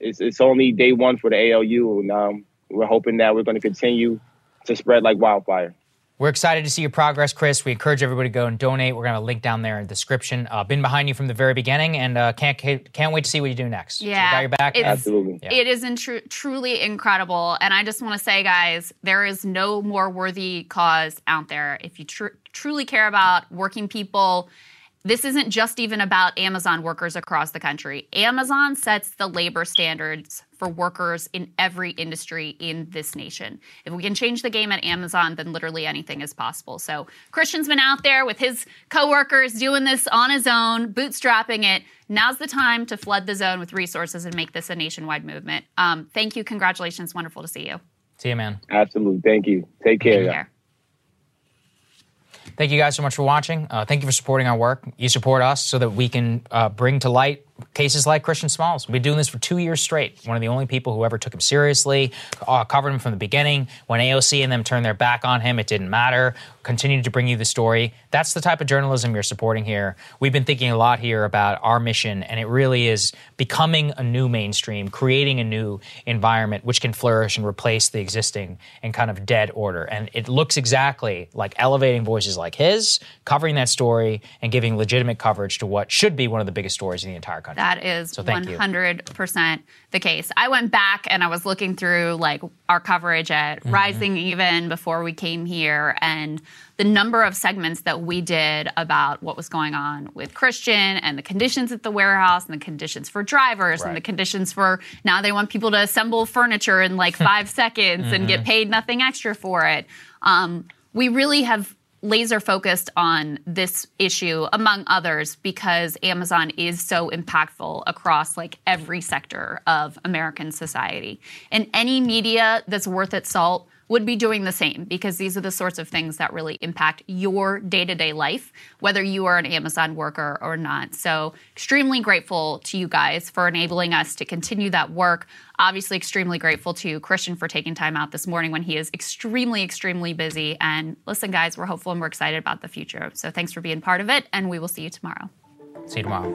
it's only day one for the ALU. And we're hoping that we're going to continue to spread like wildfire. We're excited to see your progress, Chris. We encourage everybody to go and donate. We're going to have a link down there in the description. Been behind you from the very beginning and can't wait to see what you do next. Yeah. So got your back. Absolutely. Yeah. It is truly incredible. And I just want to say, guys, there is no more worthy cause out there. If you truly care about working people, this isn't just even about Amazon workers across the country. Amazon sets the labor standards for workers in every industry in this nation. If we can change the game at Amazon, then literally anything is possible. So Christian's been out there with his coworkers doing this on his own, bootstrapping it. Now's the time to flood the zone with resources and make this a nationwide movement. Thank you. Congratulations. Wonderful to see you. See you, man. Absolutely. Thank you. Take care. Take care. Thank you guys so much for watching. Thank you for supporting our work. You support us so that we can bring to light cases like Christian Smalls. We've been doing this for 2 years straight. One of the only people who ever took him seriously, covered him from the beginning. When AOC and them turned their back on him, it didn't matter. Continued to bring you the story. That's the type of journalism you're supporting here. We've been thinking a lot here about our mission, and it really is becoming a new mainstream, creating a new environment which can flourish and replace the existing and kind of dead order. And it looks exactly like elevating voices like his, covering that story, and giving legitimate coverage to what should be one of the biggest stories in the entire country. That is 100% the case. I went back and I was looking through like our coverage at Rising even before we came here, and the number of segments that we did about what was going on with Christian and the conditions at the warehouse and the conditions for drivers and the conditions for now they want people to assemble furniture in like 5 seconds and get paid nothing extra for it. We really have laser focused on this issue, among others, because Amazon is so impactful across like every sector of American society. And any media that's worth its salt would be doing the same, because these are the sorts of things that really impact your day-to-day life, whether you are an Amazon worker or not. So extremely grateful to you guys for enabling us to continue that work. Obviously extremely grateful to Christian for taking time out this morning when he is extremely, extremely busy. And listen, guys, we're hopeful and we're excited about the future. So thanks for being part of it, and we will see you tomorrow. See you tomorrow.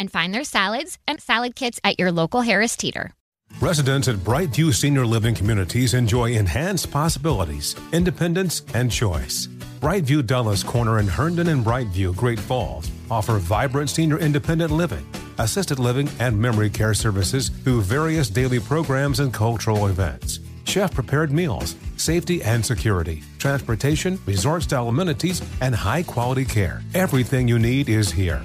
and find their salads and salad kits at your local Harris Teeter. Residents at Brightview Senior Living Communities enjoy enhanced possibilities, independence, and choice. Brightview Dulles Corner in Herndon and Brightview, Great Falls, offer vibrant senior independent living, assisted living, and memory care services through various daily programs and cultural events. Chef-prepared meals, safety and security, transportation, resort-style amenities, and high-quality care. Everything you need is here.